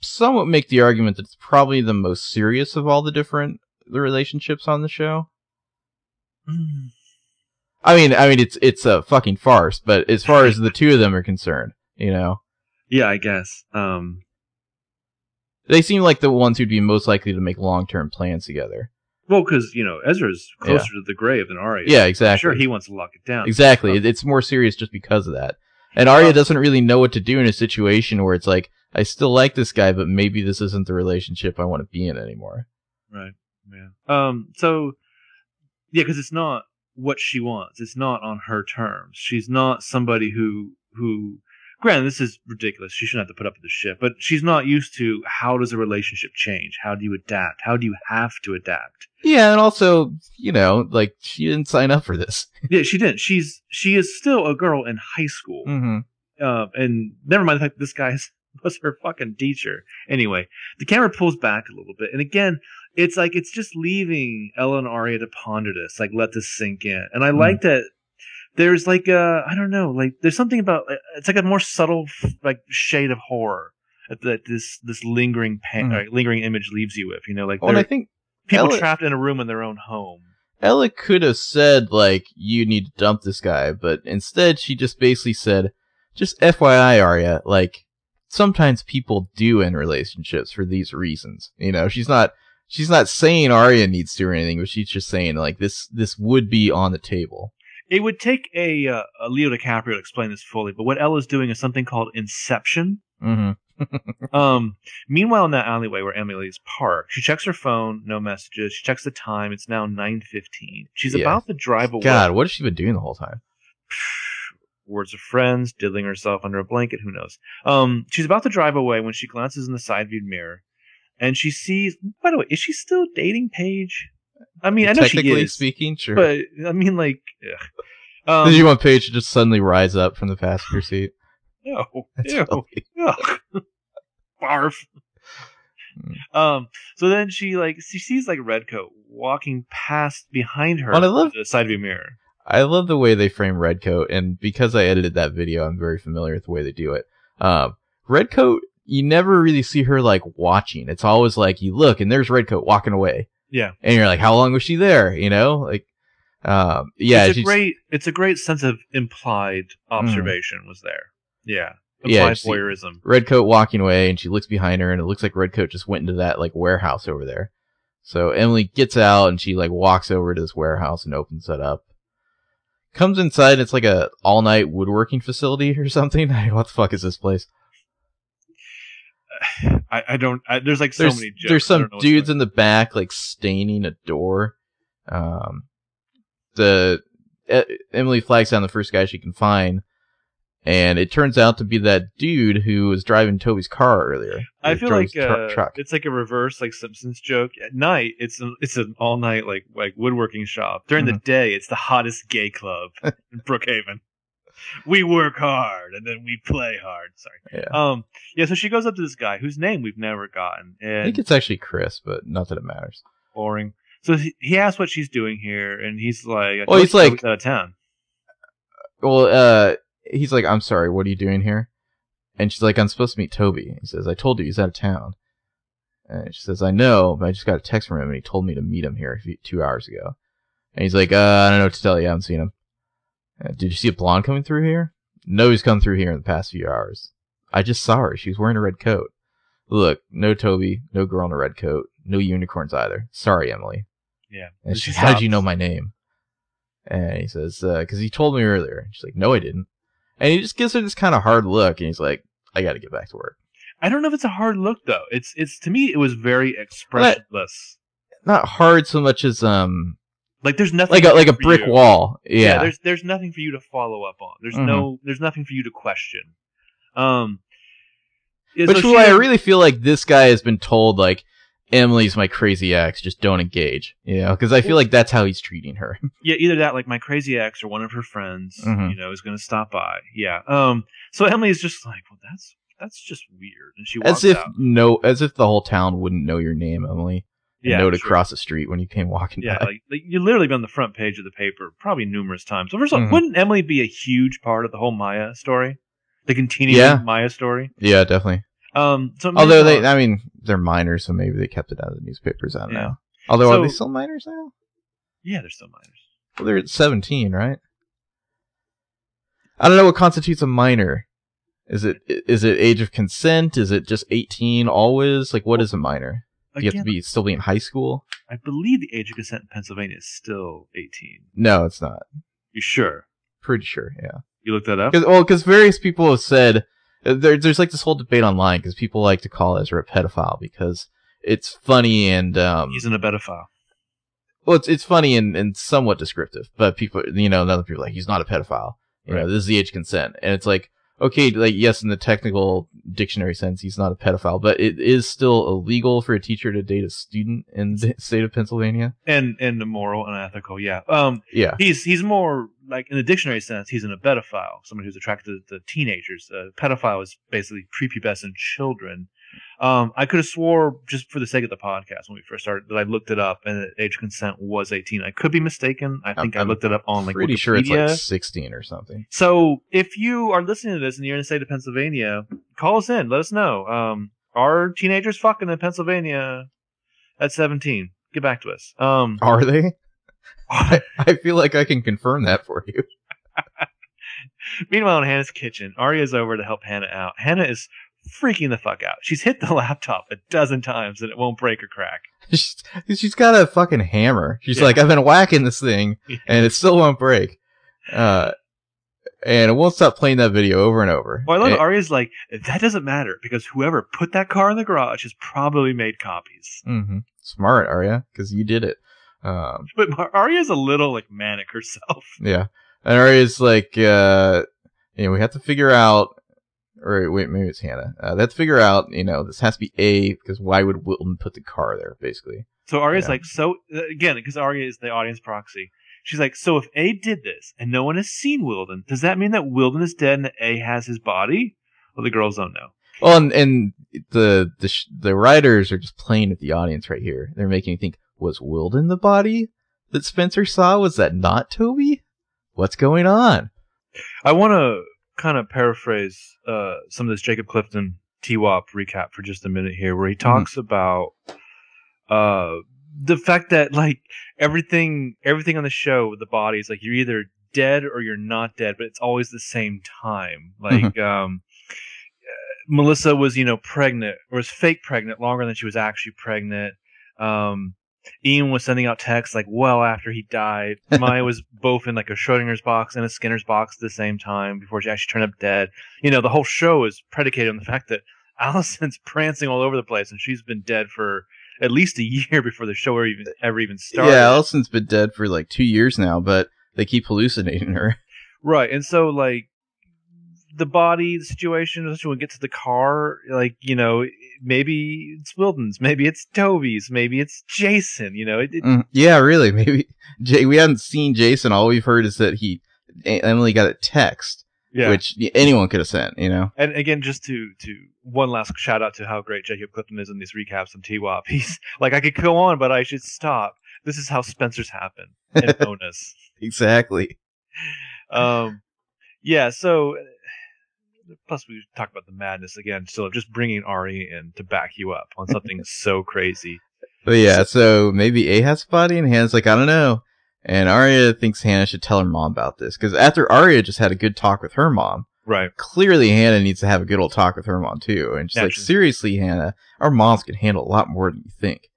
somewhat make the argument that it's probably the most serious of all the different relationships on the show. Mm. I mean, it's a fucking farce, but as far as the two of them are concerned, you know? Yeah, I guess. They seem like the ones who'd be most likely to make long-term plans together. Well, because, you know, Ezra's closer to the grave than Aria. Yeah, exactly. I'm sure he wants to lock it down. Exactly. It's more serious just because of that. And Aria doesn't really know what to do in a situation where it's like, I still like this guy, but maybe this isn't the relationship I want to be in anymore. Right. Yeah. So, yeah, because it's not what she wants. It's not on her terms. She's not somebody who... Granted, this is ridiculous. She shouldn't have to put up with this shit. But she's not used to how does a relationship change? How do you adapt? How do you have to adapt? Yeah, and also, you know, like, she didn't sign up for this. Yeah, she didn't. She is still a girl in high school. Mm-hmm. And never mind the fact that this guy was her fucking teacher. Anyway, the camera pulls back a little bit. And again, it's like it's just leaving Ella and Aria to ponder this. Like, let this sink in. And I like that. There's like a, I don't know, like there's something about, it's like a more subtle like shade of horror that this lingering pain, lingering image leaves you with, you know, like I think people trapped in a room in their own home. Ella could have said like, you need to dump this guy, but instead she just basically said, just FYI, Aria, like sometimes people do end relationships for these reasons, you know. She's not saying Aria needs to or anything, but she's just saying like this would be on the table. It would take a Leo DiCaprio to explain this fully, but what Ella's doing is something called inception. Mm-hmm. Meanwhile, in that alleyway where Emily is parked, she checks her phone, no messages. She checks the time. It's now 9:15. She's about to drive away. God, what has she been doing the whole time? Words of friends, diddling herself under a blanket. Who knows? She's about to drive away when she glances in the side-viewed mirror, and she sees... By the way, is she still dating Paige? I mean, I know she is. Technically speaking, sure. But, I mean, like... Did you want Paige to just suddenly rise up from the passenger seat? No. Ew. Barf. Mm. So then she sees, like, Redcoat walking past behind her in the side view mirror. I love the way they frame Redcoat, and because I edited that video, I'm very familiar with the way they do it. Redcoat, you never really see her, like, watching. It's always like, you look, and there's Redcoat walking away. Yeah. And you're like, how long was she there? You know, like, yeah. It's a great sense of implied observation was there. Yeah. Implied voyeurism. Redcoat walking away and she looks behind her and it looks like Redcoat just went into that like warehouse over there. So Emily gets out and she like walks over to this warehouse and opens it up. Comes inside and it's like a all night woodworking facility or something. What the fuck is this place? There's so many jokes. There's some dudes in the back like staining a door. Emily flags down the first guy she can find, and it turns out to be that dude who was driving Toby's car earlier. I feel like it's like a reverse like Simpsons joke. At night it's an all night like woodworking shop. During the day it's the hottest gay club in Brookhaven. We work hard, and then we play hard. Sorry. Yeah. So she goes up to this guy whose name we've never gotten. And I think it's actually Chris, but not that it matters. Boring. So he asks what she's doing here, and he's like... Well, he's like... Out of town. Well, he's like, I'm sorry, what are you doing here? And she's like, I'm supposed to meet Toby. He says, I told you, he's out of town. And she says, I know, but I just got a text from him, and he told me to meet him here 2 hours ago. And he's like, I don't know what to tell you, I haven't seen him. Did you see a blonde coming through here? No, he's come through here in the past few hours. I just saw her. She was wearing a red coat. Look, no Toby, no girl in a red coat, no unicorns either. Sorry, Emily. Yeah. And she how did you know my name? And he says, because he told me earlier. And she's like, no, I didn't. And he just gives her this kind of hard look, and he's like, I got to get back to work. I don't know if it's a hard look, though. It's to me, it was very expressionless. Not hard so much as... Like there's nothing like a brick wall. Yeah, there's nothing for you to follow up on. There's nothing for you to question. Which so I really feel like this guy has been told, like, Emily's my crazy ex, just don't engage. You know, because I feel like that's how he's treating her. Yeah, either that, like, my crazy ex or one of her friends, you know, is going to stop by. Yeah. So Emily is just like, well, that's just weird. And she walks out. As if the whole town wouldn't know your name, Emily. Yeah, know to cross the street when you came walking by. Yeah, like you literally been on the front page of the paper probably numerous times. So first of all, wouldn't Emily be a huge part of the whole Maya story? The continuing Maya story? Yeah, definitely. So although they're minors, so maybe they kept it out of the newspapers. I don't know. Although are they still minors now? Yeah, they're still minors. Well, they're 17, right? I don't know what constitutes a minor. Is it age of consent? Is it just 18 always? Like, what is a minor? You have to still be in high school? I believe the age of consent in Pennsylvania is still 18. No, it's not. You sure? Pretty sure, yeah. You looked that up? Because various people have said... There's like this whole debate online, because people like to call Ezra a pedophile, because it's funny and... He's in a pedophile. Well, it's funny and somewhat descriptive, but people, you know, other people are like, he's not a pedophile. You know, this is the age of consent. And it's like, okay, like, yes, in the technical dictionary sense, he's not a pedophile, but it is still illegal for a teacher to date a student in the state of Pennsylvania. And immoral and unethical, yeah. He's more, like, in the dictionary sense, he's an abedophile, somebody who's attracted to teenagers. Pedophile is basically prepubescent children. I could have swore, just for the sake of the podcast, when we first started, that I looked it up, and the age of consent was 18. I could be mistaken. I think I looked it up on, like, Wikipedia. Pretty sure it's, like, 16 or something. So, if you are listening to this and you're in the state of Pennsylvania, call us in. Let us know. Are teenagers fucking in Pennsylvania at 17? Get back to us. Are they? I feel like I can confirm that for you. Meanwhile, in Hannah's kitchen, Aria's over to help Hannah out. Hannah is... freaking the fuck out. She's hit the laptop 12 times and it won't break or crack. She's got a fucking hammer. She's like, I've been whacking this thing and it still won't break. And it won't stop playing that video over and over. Well, I love Aria's like, that doesn't matter because whoever put that car in the garage has probably made copies. Mm-hmm. Smart, Aria, because you did it. But Aria's a little like manic herself. Yeah. And Aria's like, we have to figure out. Or wait, maybe it's Hannah. They have to figure out, you know, this has to be A, because why would Wilton put the car there, basically? So Aria's like, so, again, because Aria is the audience proxy. She's like, so if A did this and no one has seen Wilden, does that mean that Wilden is dead and that A has his body? Well, the girls don't know. Well, and the writers are just playing at the audience right here. They're making you think, was Wilden the body that Spencer saw? Was that not Toby? What's going on? I want to... kind of paraphrase some of this Jacob Clifton TWOP recap for just a minute here, where he talks about the fact that like everything on the show with the body is like you're either dead or you're not dead, but it's always the same time. Like Melissa was, you know, pregnant or was fake pregnant longer than she was actually pregnant. Ian was sending out texts like well after he died. Maya was both in like a Schrodinger's box and a Skinner's box at the same time before she actually turned up dead. You know, the whole show is predicated on the fact that Allison's prancing all over the place and she's been dead for at least a year before the show ever even started. Yeah, Allison's been dead for like 2 years now, but they keep hallucinating her. Right, and so like the body, the situation, especially when we get to the car, like, you know, maybe it's Wilden's, maybe it's Toby's, maybe it's Jason, you know. Yeah, really, maybe. We haven't seen Jason. All we've heard is that Emily got a text, which anyone could have sent, you know. And again, just to one last shout out to how great Jacob Clifton is in these recaps on TWOP. He's like, I could go on, but I should stop. This is how Spencer's happen. And bonus. Exactly. Yeah, so... Plus, we talk about the madness again, so just bringing Ari in to back you up on something so crazy. But yeah, so maybe A has a body, and Hannah's like, I don't know. And Aria thinks Hannah should tell her mom about this, because after Aria just had a good talk with her mom, right? Clearly Hannah needs to have a good old talk with her mom, too. And she's like, seriously, Hannah, our moms can handle a lot more than you think.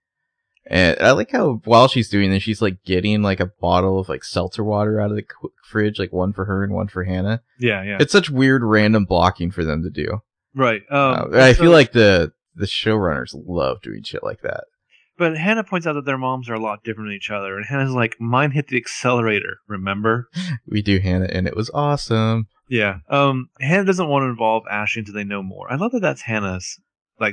And I like how, while she's doing this, she's, like, getting, like, a bottle of, like, seltzer water out of the fridge. Like, one for her and one for Hannah. Yeah, yeah. It's such weird random blocking for them to do. Right. I feel like the showrunners love doing shit like that. But Hannah points out that their moms are a lot different than each other. And Hannah's like, mine hit the accelerator, remember? We do, Hannah, and it was awesome. Yeah. Hannah doesn't want to involve Ashley until they know more. I love that that's Hannah's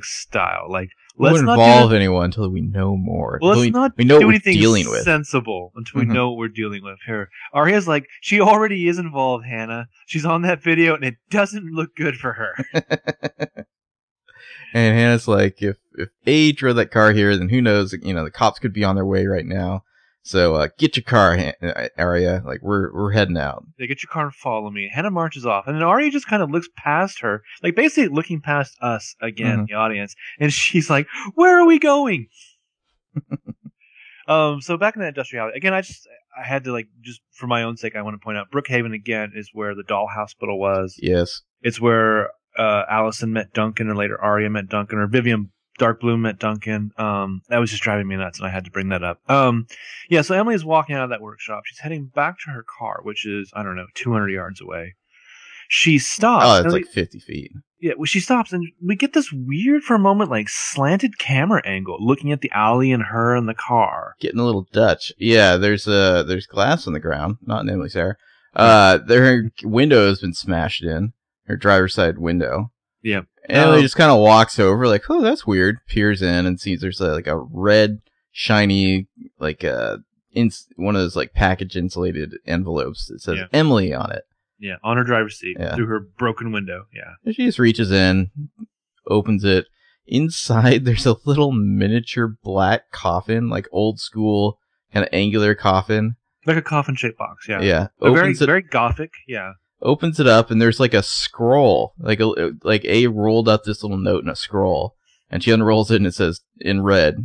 style. Like, let's not involve anyone until we know more. Well, let's not do anything sensible until we know what we're dealing with here. Aria's like, she already is involved, Hannah. She's on that video, and it doesn't look good for her. And Hannah's like, if A drove that car here, then who knows? You know, the cops could be on their way right now. So get your car, Aria. Like we're heading out. They get your car and follow me. Hannah marches off, and then Aria just kind of looks past her, like basically looking past us again, the audience. And she's like, "Where are we going?" So back in that industrial alley again. I had to just for my own sake, I want to point out Brookhaven again is where the doll hospital was. Yes, it's where. Allison met Duncan, or later Aria met Duncan, or Vivian Dark Bloom met Duncan. That was just driving me nuts, and I had to bring that up. Yeah, so Emily's walking out of that workshop. She's heading back to her car, which is, 200 yards away. She stops. Oh, it's 50 feet. Yeah, well, she stops, and we get this weird, for a moment, slanted camera angle, looking at the alley and her and the car. Getting a little Dutch. Yeah, there's glass on the ground. Not in Emily's hair. Their window has been smashed in. Her driver's side window. Yeah. And Emily just kind of walks over, oh, that's weird. Peers in and sees there's a red, shiny, one of those package insulated envelopes that says Emily on it. Yeah, on her driver's seat through her broken window. Yeah. And she just reaches in, opens it. Inside, there's a little miniature black coffin, old school kind of angular coffin, like a coffin shaped box. Yeah. Yeah. Very gothic. Yeah. Opens it up, and there's a scroll. A rolled up this little note in a scroll, and she unrolls it, and it says in red,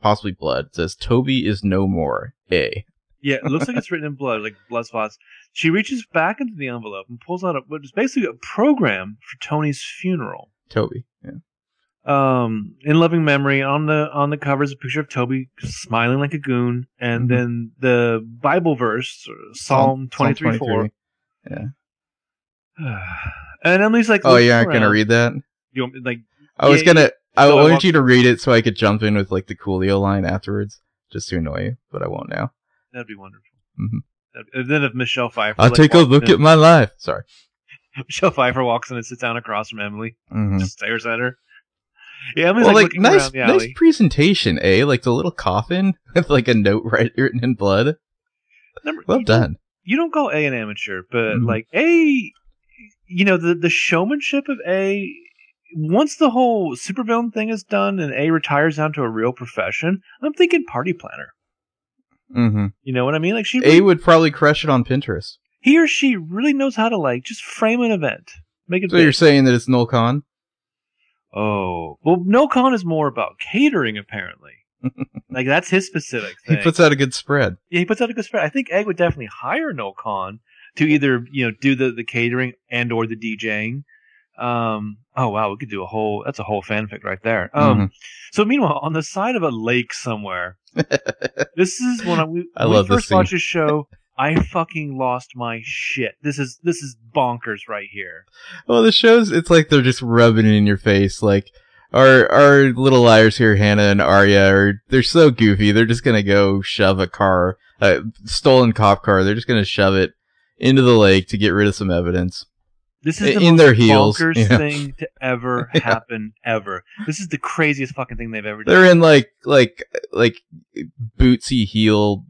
possibly blood. It says, "Toby is no more. A." Yeah, it looks like it's written in blood, blood spots. She reaches back into the envelope and pulls out what is basically a program for Tony's funeral. Toby, yeah. In loving memory, on the cover is a picture of Toby smiling like a goon, and then the Bible verse, Psalm 23:4. Yeah. And Emily's like, "Oh, you're not gonna read that." You want, I wanted you to read it so I could jump in with the Coolio line afterwards, just to annoy you. But I won't now. That'd be wonderful. And then if Michelle Pfeiffer, I'll take a look at my life. Sorry. Michelle Pfeiffer walks in and sits down across from Emily, just stares at her. Yeah, Emily's nice presentation, eh? The little coffin with a note written in blood. Well done. You don't call A an amateur, but A. You know, the showmanship of A, once the whole supervillain thing is done and A retires down to a real profession, I'm thinking party planner. You know what I mean? A would probably crush it on Pinterest. He or she really knows how to, just frame an event. Make it. So big. You're saying that it's Noel Kahn? Oh. Well, Noel Kahn is more about catering, apparently. That's his specific thing. He puts out a good spread. Yeah, he puts out a good spread. I think A would definitely hire Noel Kahn to either, do the catering and or the DJing. Oh, wow, we could do that's a whole fanfic right there. So meanwhile, on the side of a lake somewhere, this is when I first watched this show, I fucking lost my shit. This is bonkers right here. Well, the shows, it's they're just rubbing it in your face. Our little liars here, Hannah and Aria, they're so goofy. They're just gonna go shove a car, a stolen cop car. They're just gonna shove it into the lake to get rid of some evidence. This is the most bonkers thing to ever happen, ever. This is the craziest fucking thing they've ever done. They're in like bootsy heel,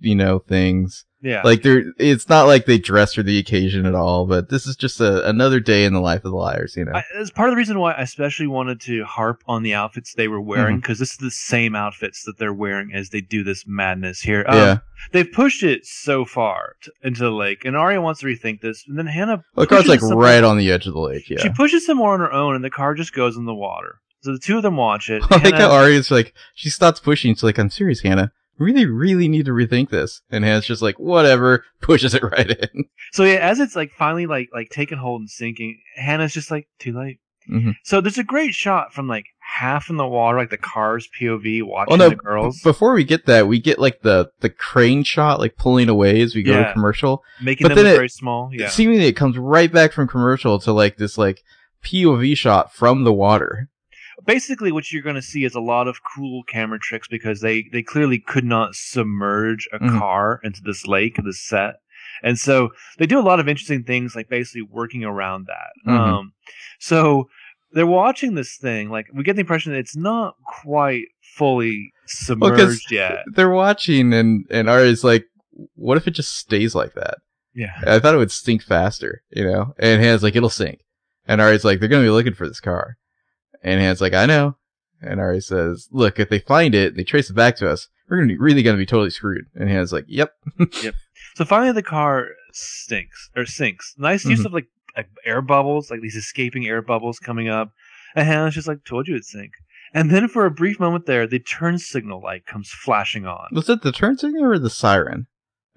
things. Yeah. It's not like they dress for the occasion at all, but this is just another day in the life of the liars, It's part of the reason why I especially wanted to harp on the outfits they were wearing, because this is the same outfits that they're wearing as they do this madness here. Yeah. They've pushed it so far into the lake, and Aria wants to rethink this, and then Hannah... Well, the car's right on the edge of the lake, yeah. She pushes some more on her own, and the car just goes in the water. So the two of them watch it. I like how Aria's she stops pushing, she's I'm serious, Hannah. Really, really need to rethink this. And Hannah's just whatever, pushes it right in. So yeah, as it's finally taking hold and sinking, Hannah's just too late. So there's a great shot from half in the water, the car's POV watching the girls. Before we get that, we get the crane shot, pulling away as we go to commercial, making them very small. Yeah, seemingly it comes right back from commercial to this POV shot from the water. Basically, what you're going to see is a lot of cool camera tricks because they clearly could not submerge a car into this lake, this set. And so they do a lot of interesting things, like basically working around that. Mm-hmm. So they're watching this thing. Like, we get the impression that it's not quite fully submerged yet. They're watching, and Aria's like, what if it just stays like that? Yeah. I thought it would sink faster, you know? And Hannah's like, it'll sink. And Aria's like, they're going to be looking for this car. And Hannah's like, I know. And Aria says, look, if they find it, they trace it back to us, we're gonna be really going to be totally screwed. And Hannah's like, yep. Yep. So finally the car sinks. Nice use of like air bubbles, like these escaping air bubbles coming up. And Hannah's just like, told you it'd sink. And then for a brief moment there, the turn signal light comes flashing on. Was it the turn signal or the siren?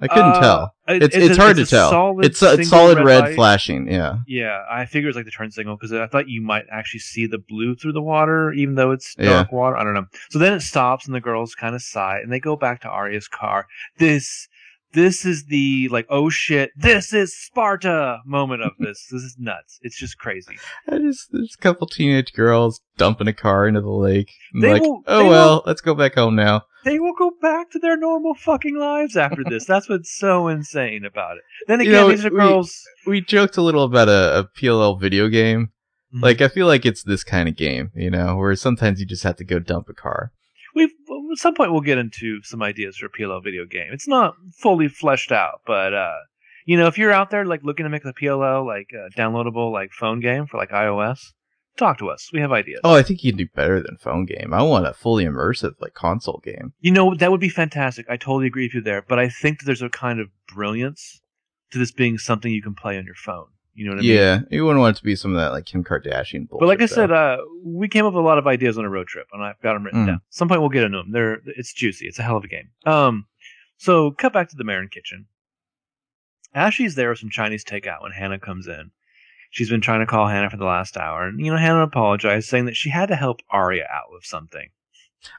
I couldn't tell. It's hard to tell. It's solid red flashing, yeah. Yeah, I figured it was like the turn signal because I thought you might actually see the blue through the water, even though it's dark water. I don't know. So then it stops and the girls kind of sigh and they go back to Aria's car. This is the, like, oh shit, this is Sparta moment of this. This is nuts. It's just crazy. There's a couple teenage girls dumping a car into the lake. They're like, let's go back home now. They will go back to their normal fucking lives after this. That's what's so insane about it. Then again, these are girls. We joked a little about a PLL video game. Mm-hmm. Like, I feel like it's this kind of game, you know, where sometimes you just have to go dump a car. At some point, we'll get into some ideas for a PLL video game. It's not fully fleshed out, but, you know, if you're out there, like, looking to make a PLL, like, downloadable, like, phone game for, like, iOS, talk to us. We have ideas. Oh, I think you can do better than phone game. I want a fully immersive, like, console game. You know, that would be fantastic. I totally agree with you there, but I think that there's a kind of brilliance to this being something you can play on your phone. You know what I mean? Yeah, you wouldn't want it to be some of that, like, Kim Kardashian bullshit. But like I said, we came up with a lot of ideas on a road trip, and I've got them written down. At some point, we'll get into them. It's juicy. It's a hell of a game. So, cut back to the Marin kitchen. Ashley's there with some Chinese takeout when Hannah comes in. She's been trying to call Hannah for the last hour, and, you know, Hannah apologized, saying that she had to help Aria out with something.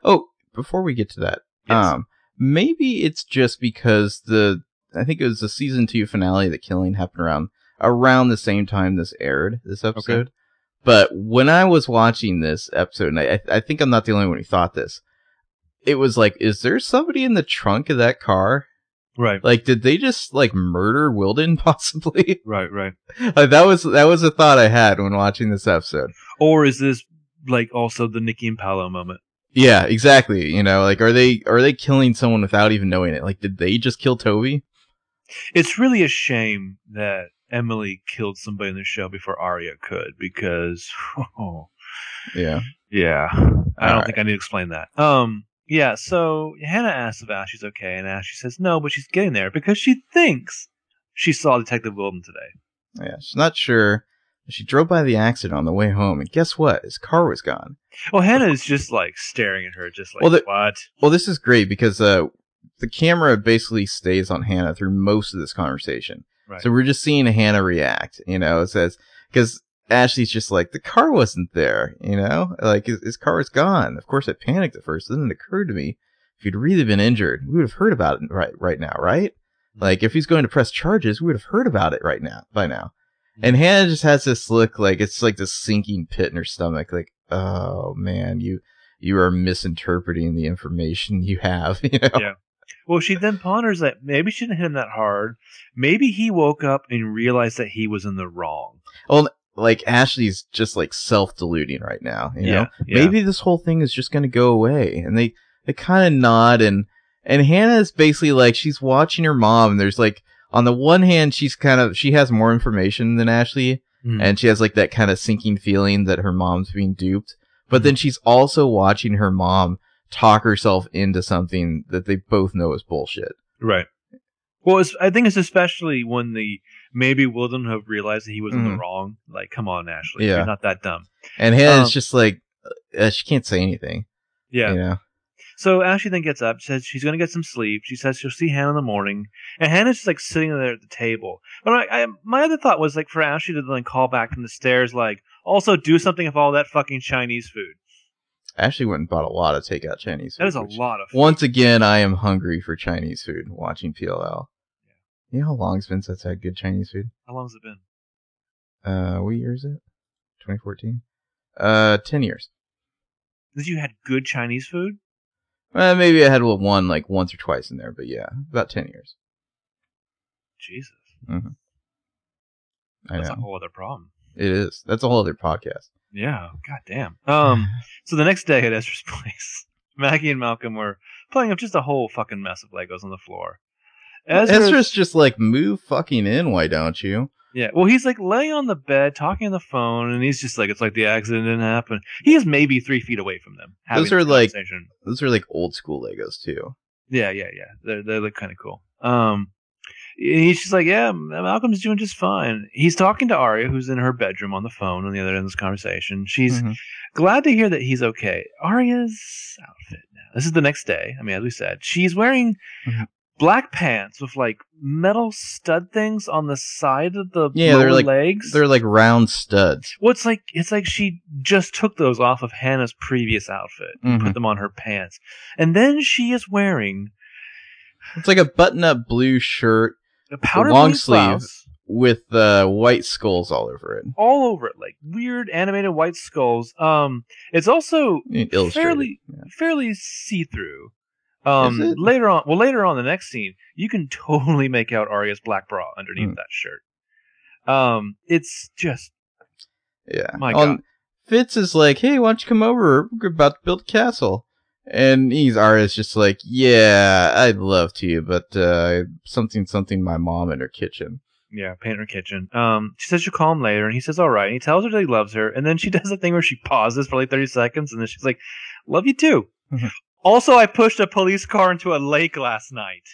Oh, before we get to that, yes. Maybe it's just because I think it was the season 2 finale, the killing happened around the same time this aired, this episode. Okay. But when I was watching this episode, and I think I'm not the only one who thought this, it was like, is there somebody in the trunk of that car? Right. Like, did they just, like, murder Wilden, possibly? Right. That was a thought I had when watching this episode. Or is this, like, also the Nikki and Paolo moment? Yeah, exactly. You know, like, are they killing someone without even knowing it? Like, did they just kill Toby? It's really a shame that Emily killed somebody in the show before Aria could, because I don't think I need to explain that. So Hannah asks if Ashley's okay, and Ashley says no, but she's getting there because she thinks she saw Detective Wilden today. Yeah, she's not sure. She drove by the accident on the way home, and guess what? His car was gone. Well, Hannah is just like staring at her, just like, what? Well, this is great because the camera basically stays on Hannah through most of this conversation. Right. So we're just seeing Hannah react, you know, because Ashley's just like, the car wasn't there, you know, like his car is gone. Of course, I panicked at first. It didn't occur to me if he'd really been injured, we would have heard about it right now, right? Mm-hmm. Like if he's going to press charges, we would have heard about it by now. Mm-hmm. And Hannah just has this look like it's like this sinking pit in her stomach. Like, oh, man, you are misinterpreting the information you have, you know? Yeah. Well, she then ponders that maybe she didn't hit him that hard. Maybe he woke up and realized that he was in the wrong. Well, like, Ashley's just, like, self-deluding right now, you know? Yeah. Maybe this whole thing is just going to go away. And they kind of nod, and Hannah is basically, like, she's watching her mom, and there's, like, on the one hand, she has more information than Ashley, and she has, like, that kind of sinking feeling that her mom's being duped. But then she's also watching her mom talk herself into something that they both know is bullshit. Right. Well, I think it's especially when maybe Wilden have realized that he was in the wrong. Like, come on, Ashley. Yeah. You're not that dumb. And Hannah's just like, she can't say anything. Yeah. You know? So Ashley then gets up, says she's going to get some sleep. She says she'll see Hannah in the morning. And Hannah's just like sitting there at the table. But my other thought was like for Ashley to then call back from the stairs, like, also do something with all that fucking Chinese food. Ashley went and bought a lot of takeout Chinese food. That is a lot of food. Once again, I am hungry for Chinese food watching PLL. Yeah. You know how long it's been since I had good Chinese food? How long has it been? What year is it? 2014? 10 years. Because you had good Chinese food? Maybe I had one like once or twice in there, but yeah, about 10 years. Jesus. Mm-hmm. That's a whole other problem. It is. That's a whole other podcast. Yeah. Goddamn. So the next day at Ezra's place, Maggie and Malcolm were playing up just a whole fucking mess of Legos on the floor. Ezra's just like, move fucking in, why don't you? Yeah. Well, he's like laying on the bed, talking on the phone, and he's just like, it's like the accident didn't happen. He is maybe 3 feet away from them. Those are like old school Legos too. Yeah. They look kind of cool. He's just like, yeah, Malcolm's doing just fine. He's talking to Aria, who's in her bedroom on the phone on the other end of this conversation. She's glad to hear that he's okay. Aria's outfit now. This is the next day. I mean, as we said, she's wearing black pants with like metal stud things on the side of the lower legs. They're like round studs. Well, it's like she just took those off of Hannah's previous outfit and put them on her pants. And then she is wearing... It's like a button-up blue shirt. A powder long sleeve with white skulls all over it. All over it, like weird animated white skulls. It's also fairly see-through. Later on the next scene, you can totally make out Aria's black bra underneath that shirt. It's just, my God. Fitz is like, hey, why don't you come over? We're about to build a castle. And Aria's just like, yeah, I'd love to, but something my mom in her kitchen. Yeah, paint her kitchen. She says she'll call him later, and he says, all right. And he tells her that he loves her, and then she does a thing where she pauses for like 30 seconds, and then she's like, love you too. Also, I pushed a police car into a lake last night.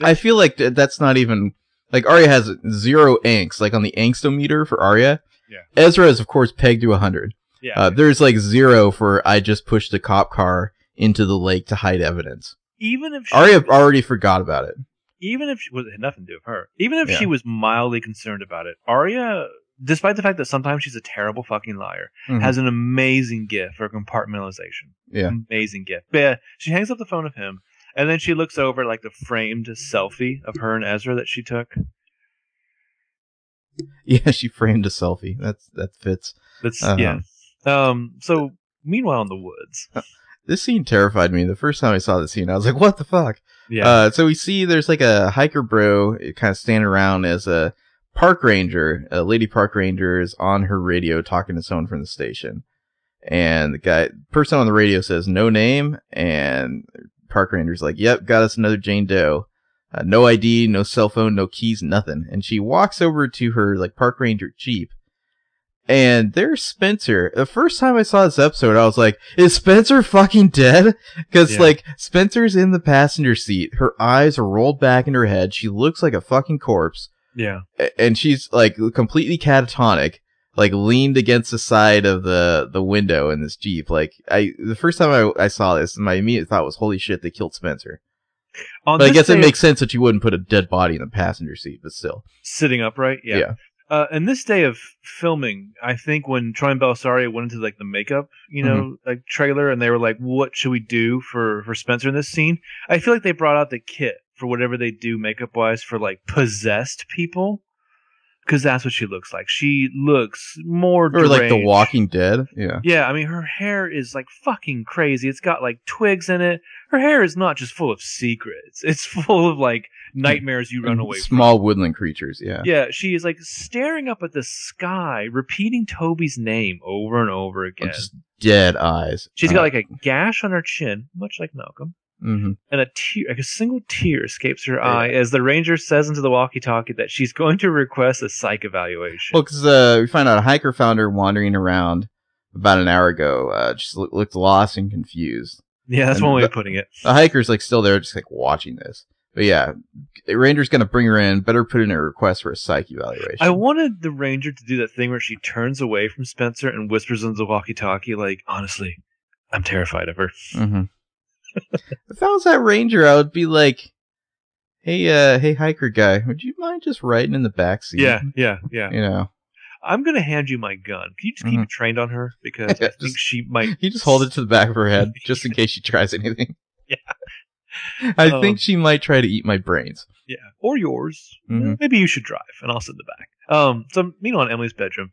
I feel like that's not even... Like, Aria has zero angst, like on the angstometer for Aria. Yeah. Ezra is, of course, pegged to 100. Yeah, there's like zero for I just pushed the cop car into the lake to hide evidence. Even if Aria already forgot about it. Even if she was nothing to do with her. Even if she was mildly concerned about it, Aria, despite the fact that sometimes she's a terrible fucking liar, has an amazing gift for compartmentalization. Yeah, amazing gift. But yeah, she hangs up the phone of him, and then she looks over like the framed selfie of her and Ezra that she took. Yeah, she framed a selfie. That fits. That's yeah. So meanwhile in the woods. This scene terrified me. The first time I saw this scene, I was like, what the fuck? Yeah. So we see there's like a hiker bro kind of standing around as a park ranger. A lady park ranger is on her radio talking to someone from the station. And the person on the radio says, no name. And park ranger's like, yep, got us another Jane Doe. No ID, no cell phone, no keys, nothing. And she walks over to her like park ranger Jeep. And there's Spencer. The first time I saw this episode, I was like, is Spencer fucking dead? Because, Spencer's in the passenger seat. Her eyes are rolled back in her head. She looks like a fucking corpse. Yeah. And she's, like, completely catatonic, like, leaned against the side of the window in this Jeep. Like, the first time I saw this, my immediate thought was, holy shit, they killed Spencer. But I guess it makes sense that you wouldn't put a dead body in the passenger seat, but still. Sitting upright? Yeah. In this day of filming, I think when Troy and Belisario went into like the makeup, like trailer, and they were like, "What should we do for Spencer in this scene?" I feel like they brought out the kit for whatever they do makeup wise for like possessed people, because that's what she looks like. She looks more deranged. Or like The Walking Dead. Yeah. I mean, her hair is like fucking crazy. It's got like twigs in it. Her hair is not just full of secrets. It's full of like nightmares you run away from. Small woodland creatures, yeah. Yeah, she is like staring up at the sky, repeating Toby's name over and over again. Just dead eyes. She's got like a gash on her chin, much like Malcolm. Mm-hmm. And a single tear escapes her eye as the ranger says into the walkie-talkie that she's going to request a psych evaluation. Well, because we find out a hiker found her wandering around about an hour ago. Just looked lost and confused. Yeah, that's one way of putting it. The hiker's like still there, just like watching this. But yeah, the ranger's gonna bring her in. Better put in a request for a psych evaluation. I wanted the ranger to do that thing where she turns away from Spencer and whispers into the walkie-talkie, like, honestly, I'm terrified of her. Mm-hmm. If I was that ranger, I would be like, hey, hiker guy, would you mind just riding in the backseat? Yeah. You know. I'm going to hand you my gun. Can you just keep it trained on her? Because I think she might... You just hold it to the back of her head, just in case she tries anything. Yeah. I think she might try to eat my brains. Yeah, or yours. Mm-hmm. Maybe you should drive, and I'll sit in the back. So, meanwhile, in Emily's bedroom,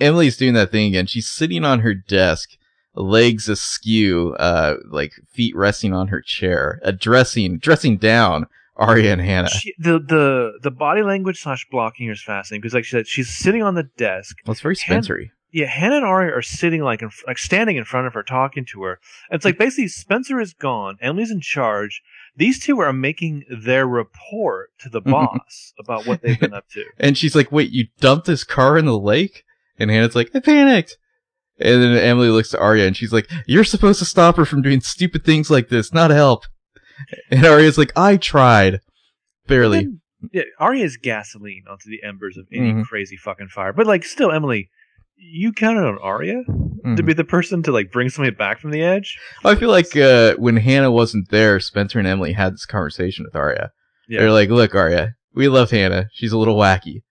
Emily's doing that thing again. She's sitting on her desk, legs askew, like feet resting on her chair, dressing down Aria and Hannah. The body language / blocking here is fascinating because, like she said, she's sitting on the desk. Well, it's very Spencer-y. Yeah, Hannah and Aria are sitting like standing in front of her, talking to her. It's like basically Spencer is gone, Emily's in charge. These two are making their report to the boss about what they've been up to. And she's like, "Wait, you dumped this car in the lake?" And Hannah's like, "I panicked." And then Emily looks to Aria and she's like, "You're supposed to stop her from doing stupid things like this, not help." And Aria's like, "I tried, barely." Then, yeah, Aria's gasoline onto the embers of any crazy fucking fire, but like still, Emily. You counted on Aria to be the person to like bring somebody back from the edge. I feel like when Hannah wasn't there, Spencer and Emily had this conversation with Aria. Yeah. They're like, "Look, Aria, we love Hannah. She's a little wacky.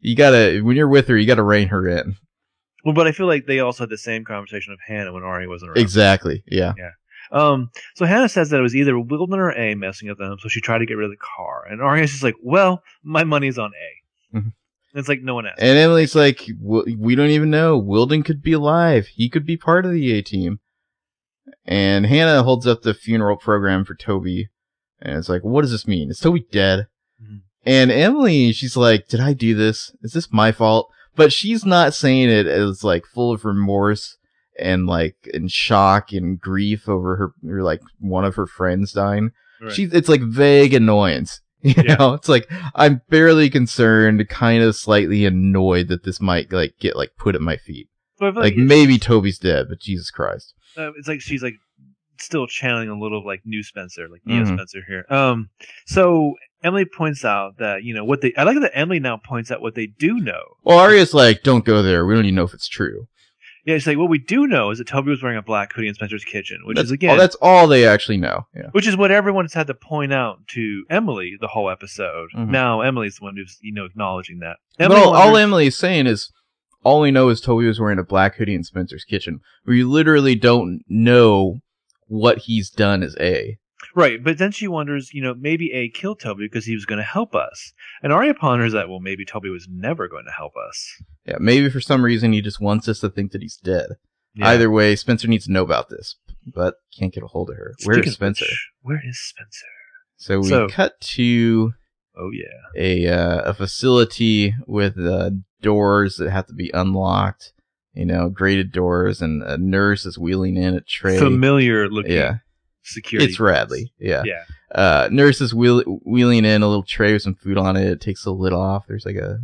When you're with her, you gotta rein her in." Well, but I feel like they also had the same conversation of Hannah when Aria wasn't around. Exactly. Yeah. Yeah. So Hannah says that it was either Wilden or A messing with them, so she tried to get rid of the car, and Aria's just like, "Well, my money's on A." Mm-hmm. It's like no one asked. And Emily's like, we don't even know. Wilden could be alive. He could be part of the A-team. And Hannah holds up the funeral program for Toby. And it's like, what does this mean? Is Toby dead? Mm-hmm. And Emily, she's like, did I do this? Is this my fault? But she's not saying it as like full of remorse and like in shock and grief over her like one of her friends dying. Right. It's like vague annoyance. You know, it's like, I'm barely concerned, kind of slightly annoyed that this might like get like put at my feet. Like maybe Toby's dead, but Jesus Christ. It's like she's like still channeling a little of like new Spencer, like Neo Spencer here. So Emily points out that, you know, I like that Emily now points out what they do know. Well, Aria's like, don't go there. We don't even know if it's true. Yeah, it's like, what we do know is that Toby was wearing a black hoodie in Spencer's kitchen, which is, again... Oh, that's all they actually know. Yeah. Which is what everyone's had to point out to Emily the whole episode. Mm-hmm. Now Emily's the one who's, you know, acknowledging that. All Emily's saying is, all we know is Toby was wearing a black hoodie in Spencer's kitchen. We literally don't know what he's done as A. Right, but then she wonders, you know, maybe A killed Toby because he was going to help us. And Aria ponders that, well, maybe Toby was never going to help us. Yeah, maybe for some reason he just wants us to think that he's dead. Yeah. Either way, Spencer needs to know about this, but can't get a hold of her. Where is Spencer? So we cut to a facility with doors that have to be unlocked, you know, grated doors, and a nurse is wheeling in a tray. Familiar looking. Yeah. Security. It's Radley. Yeah. Nurse is wheeling in a little tray with some food on it. It takes the lid off. There's like a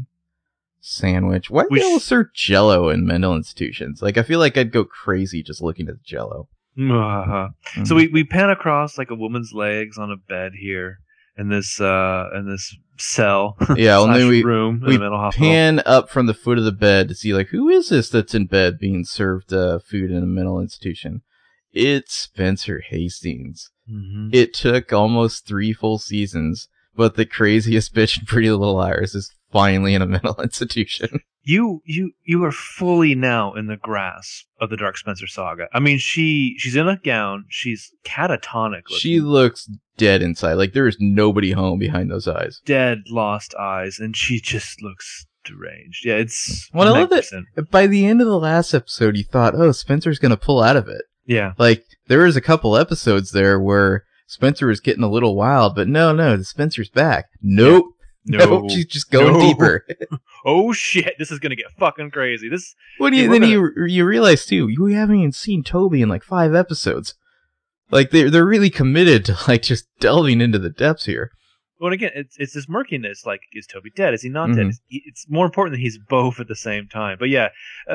sandwich. Why do they all serve Jello in mental institutions? Like, I feel like I'd go crazy just looking at the Jello. Mm-hmm. So we pan across like a woman's legs on a bed here in this cell. Yeah, and then we pan up from the foot of the bed to see like who is this that's in bed being served food in a mental institution. It's Spencer Hastings. Mm-hmm. It took almost 3 full seasons, but the craziest bitch in Pretty Little Liars is finally in a mental institution. You are fully now in the grasp of the Dark Spencer saga. I mean, she's in a gown. She's catatonic looking. She looks dead inside. Like, there is nobody home behind those eyes. Dead, lost eyes, and she just looks... deranged. Yeah, it's... Well, I love that by the end of the last episode, you thought, oh, Spencer's going to pull out of it. Yeah. Like, there was a couple episodes there where Spencer was getting a little wild, but no, Spencer's back. Nope. Yeah. Nope. She's just going deeper. Oh, shit. This is going to get fucking crazy. You realize, too, you haven't even seen Toby in, like, 5 episodes. Like, they're really committed to, like, just delving into the depths here. Well, again, it's this murkiness, like, is Toby dead? Is he not dead? It's more important that he's both at the same time. But yeah,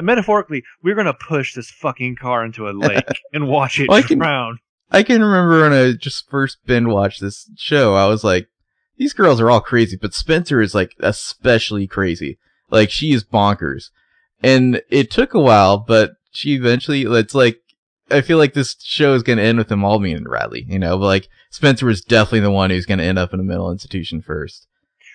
metaphorically, we're going to push this fucking car into a lake and watch it drown. I can remember when I just first binge watched this show, I was like, these girls are all crazy, but Spencer is, like, especially crazy. Like, she is bonkers. And it took a while, but she eventually, it's like, I feel like this show is going to end with them all being in Radley, you know, but like Spencer was definitely the one who's going to end up in a mental institution first.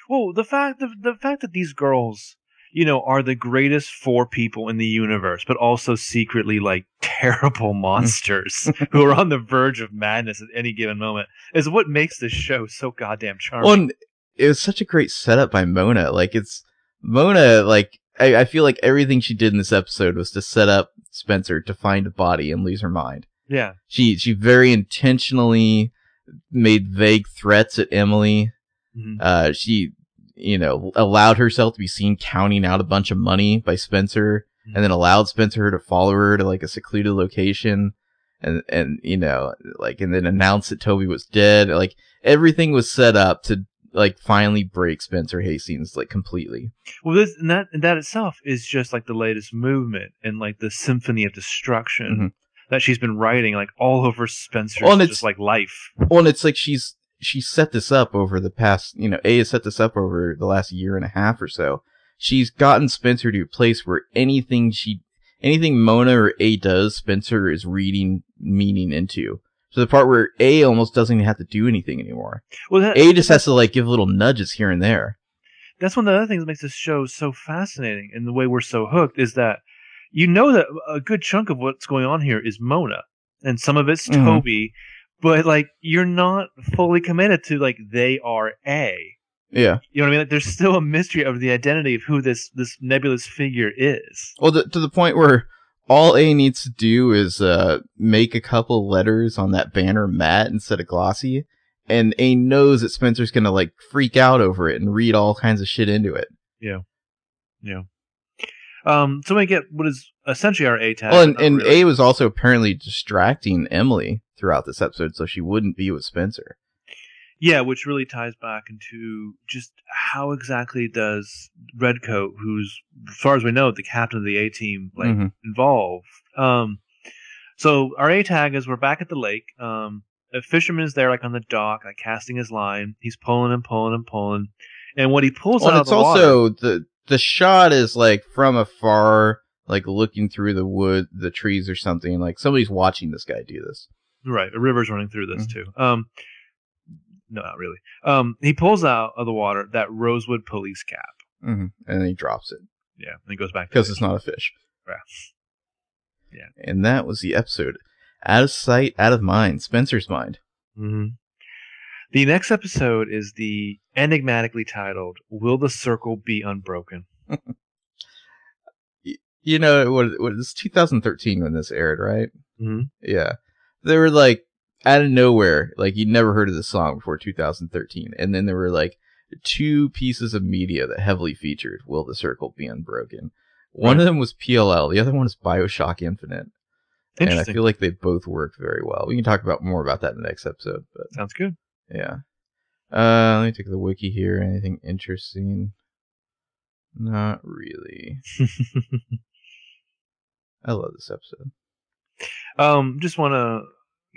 Well, the fact that these girls, you know, are the greatest 4 people in the universe, but also secretly like terrible monsters who are on the verge of madness at any given moment is what makes this show so goddamn charming. Well, it was such a great setup by Mona. Like, it's Mona, like, I feel like everything she did in this episode was to set up Spencer to find a body and lose her mind. Yeah. She very intentionally made vague threats at Emily. Mm-hmm. She, you know, allowed herself to be seen counting out a bunch of money by Spencer, mm-hmm. and then allowed Spencer to follow her to like a secluded location, and you know, like, and then announced that Toby was dead. Like, everything was set up to like finally break Spencer Hastings like completely. Well, this and that itself is just like the latest movement in like the symphony of destruction, mm-hmm. that she's been writing like all over Spencer's just like life. Well, and it's like she set this up over the past, you know, A has set this up over the last year and a half or so. She's gotten Spencer to a place where anything Mona or A does, Spencer is reading meaning into. So the part where A almost doesn't even have to do anything anymore. Well, A just has to like give little nudges here and there. That's one of the other things that makes this show so fascinating, and the way we're so hooked is that you know that a good chunk of what's going on here is Mona, and some of it's Toby, mm-hmm. but like you're not fully committed to like they are A. Yeah, you know what I mean. Like, there's still a mystery of the identity of who this nebulous figure is. Well, to the point where all A needs to do is make a couple letters on that banner matte instead of glossy, and A knows that Spencer's gonna like freak out over it and read all kinds of shit into it. Yeah, yeah. So we get what is essentially our A tag. Well, and really. A was also apparently distracting Emily throughout this episode, so she wouldn't be with Spencer. Yeah, which really ties back into just how exactly does Redcoat, who's, as far as we know, the captain of the A-team, like, mm-hmm. involved. So our A-tag is we're back at the lake. A fisherman is there, like, on the dock, like, casting his line. He's pulling and pulling and pulling. And what he pulls out of the water... Well, it's also, the shot is, like, from afar, like, looking through the wood, the trees or something. Like, somebody's watching this guy do this. Right, a river's running through this, mm-hmm. too. No, not really. He pulls out of the water that Rosewood police cap. Mm-hmm. And then he drops it. Yeah, and he goes back to because it's not a fish. Right. Yeah. And that was the episode. Out of sight, out of mind. Spencer's mind. Mm-hmm. The next episode is the enigmatically titled, Will the Circle Be Unbroken? You know, what it was 2013 when this aired, right? Mm-hmm. Yeah. They were like, out of nowhere, like you'd never heard of this song before 2013, and then there were like two pieces of media that heavily featured Will the Circle Be Unbroken. One of them was PLL, the other one is Bioshock Infinite. And I feel like they both worked very well. We can talk about more about that in the next episode. But sounds good. Yeah. Let me take the wiki here. Anything interesting? Not really. I love this episode. Just want to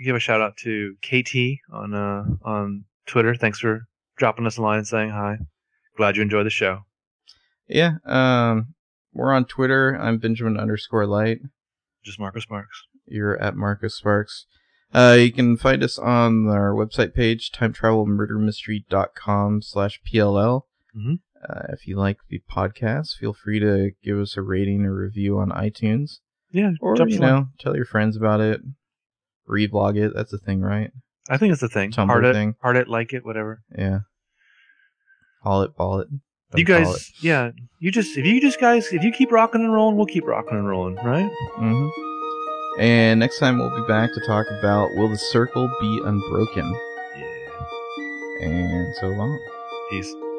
give a shout out to KT on Twitter. Thanks for dropping us a line and saying hi. Glad you enjoy the show. Yeah, we're on Twitter. I'm Benjamin_Light. Just Marcus Sparks. You're at Marcus Sparks. You can find us on our website page, timetravelmurdermystery.com/PLL. Mm-hmm. If you like the podcast, feel free to give us a rating or review on iTunes. Yeah, or you know, tell your friends about it. Reblog it. That's the thing, right? I think it's the thing. Heart it, like it, whatever. Yeah. Call it, ball it. You guys, it. Yeah. If you keep rocking and rolling, we'll keep rocking and rolling, right? Mm-hmm. And next time we'll be back to talk about Will the Circle Be Unbroken? Yeah. And so long. Peace.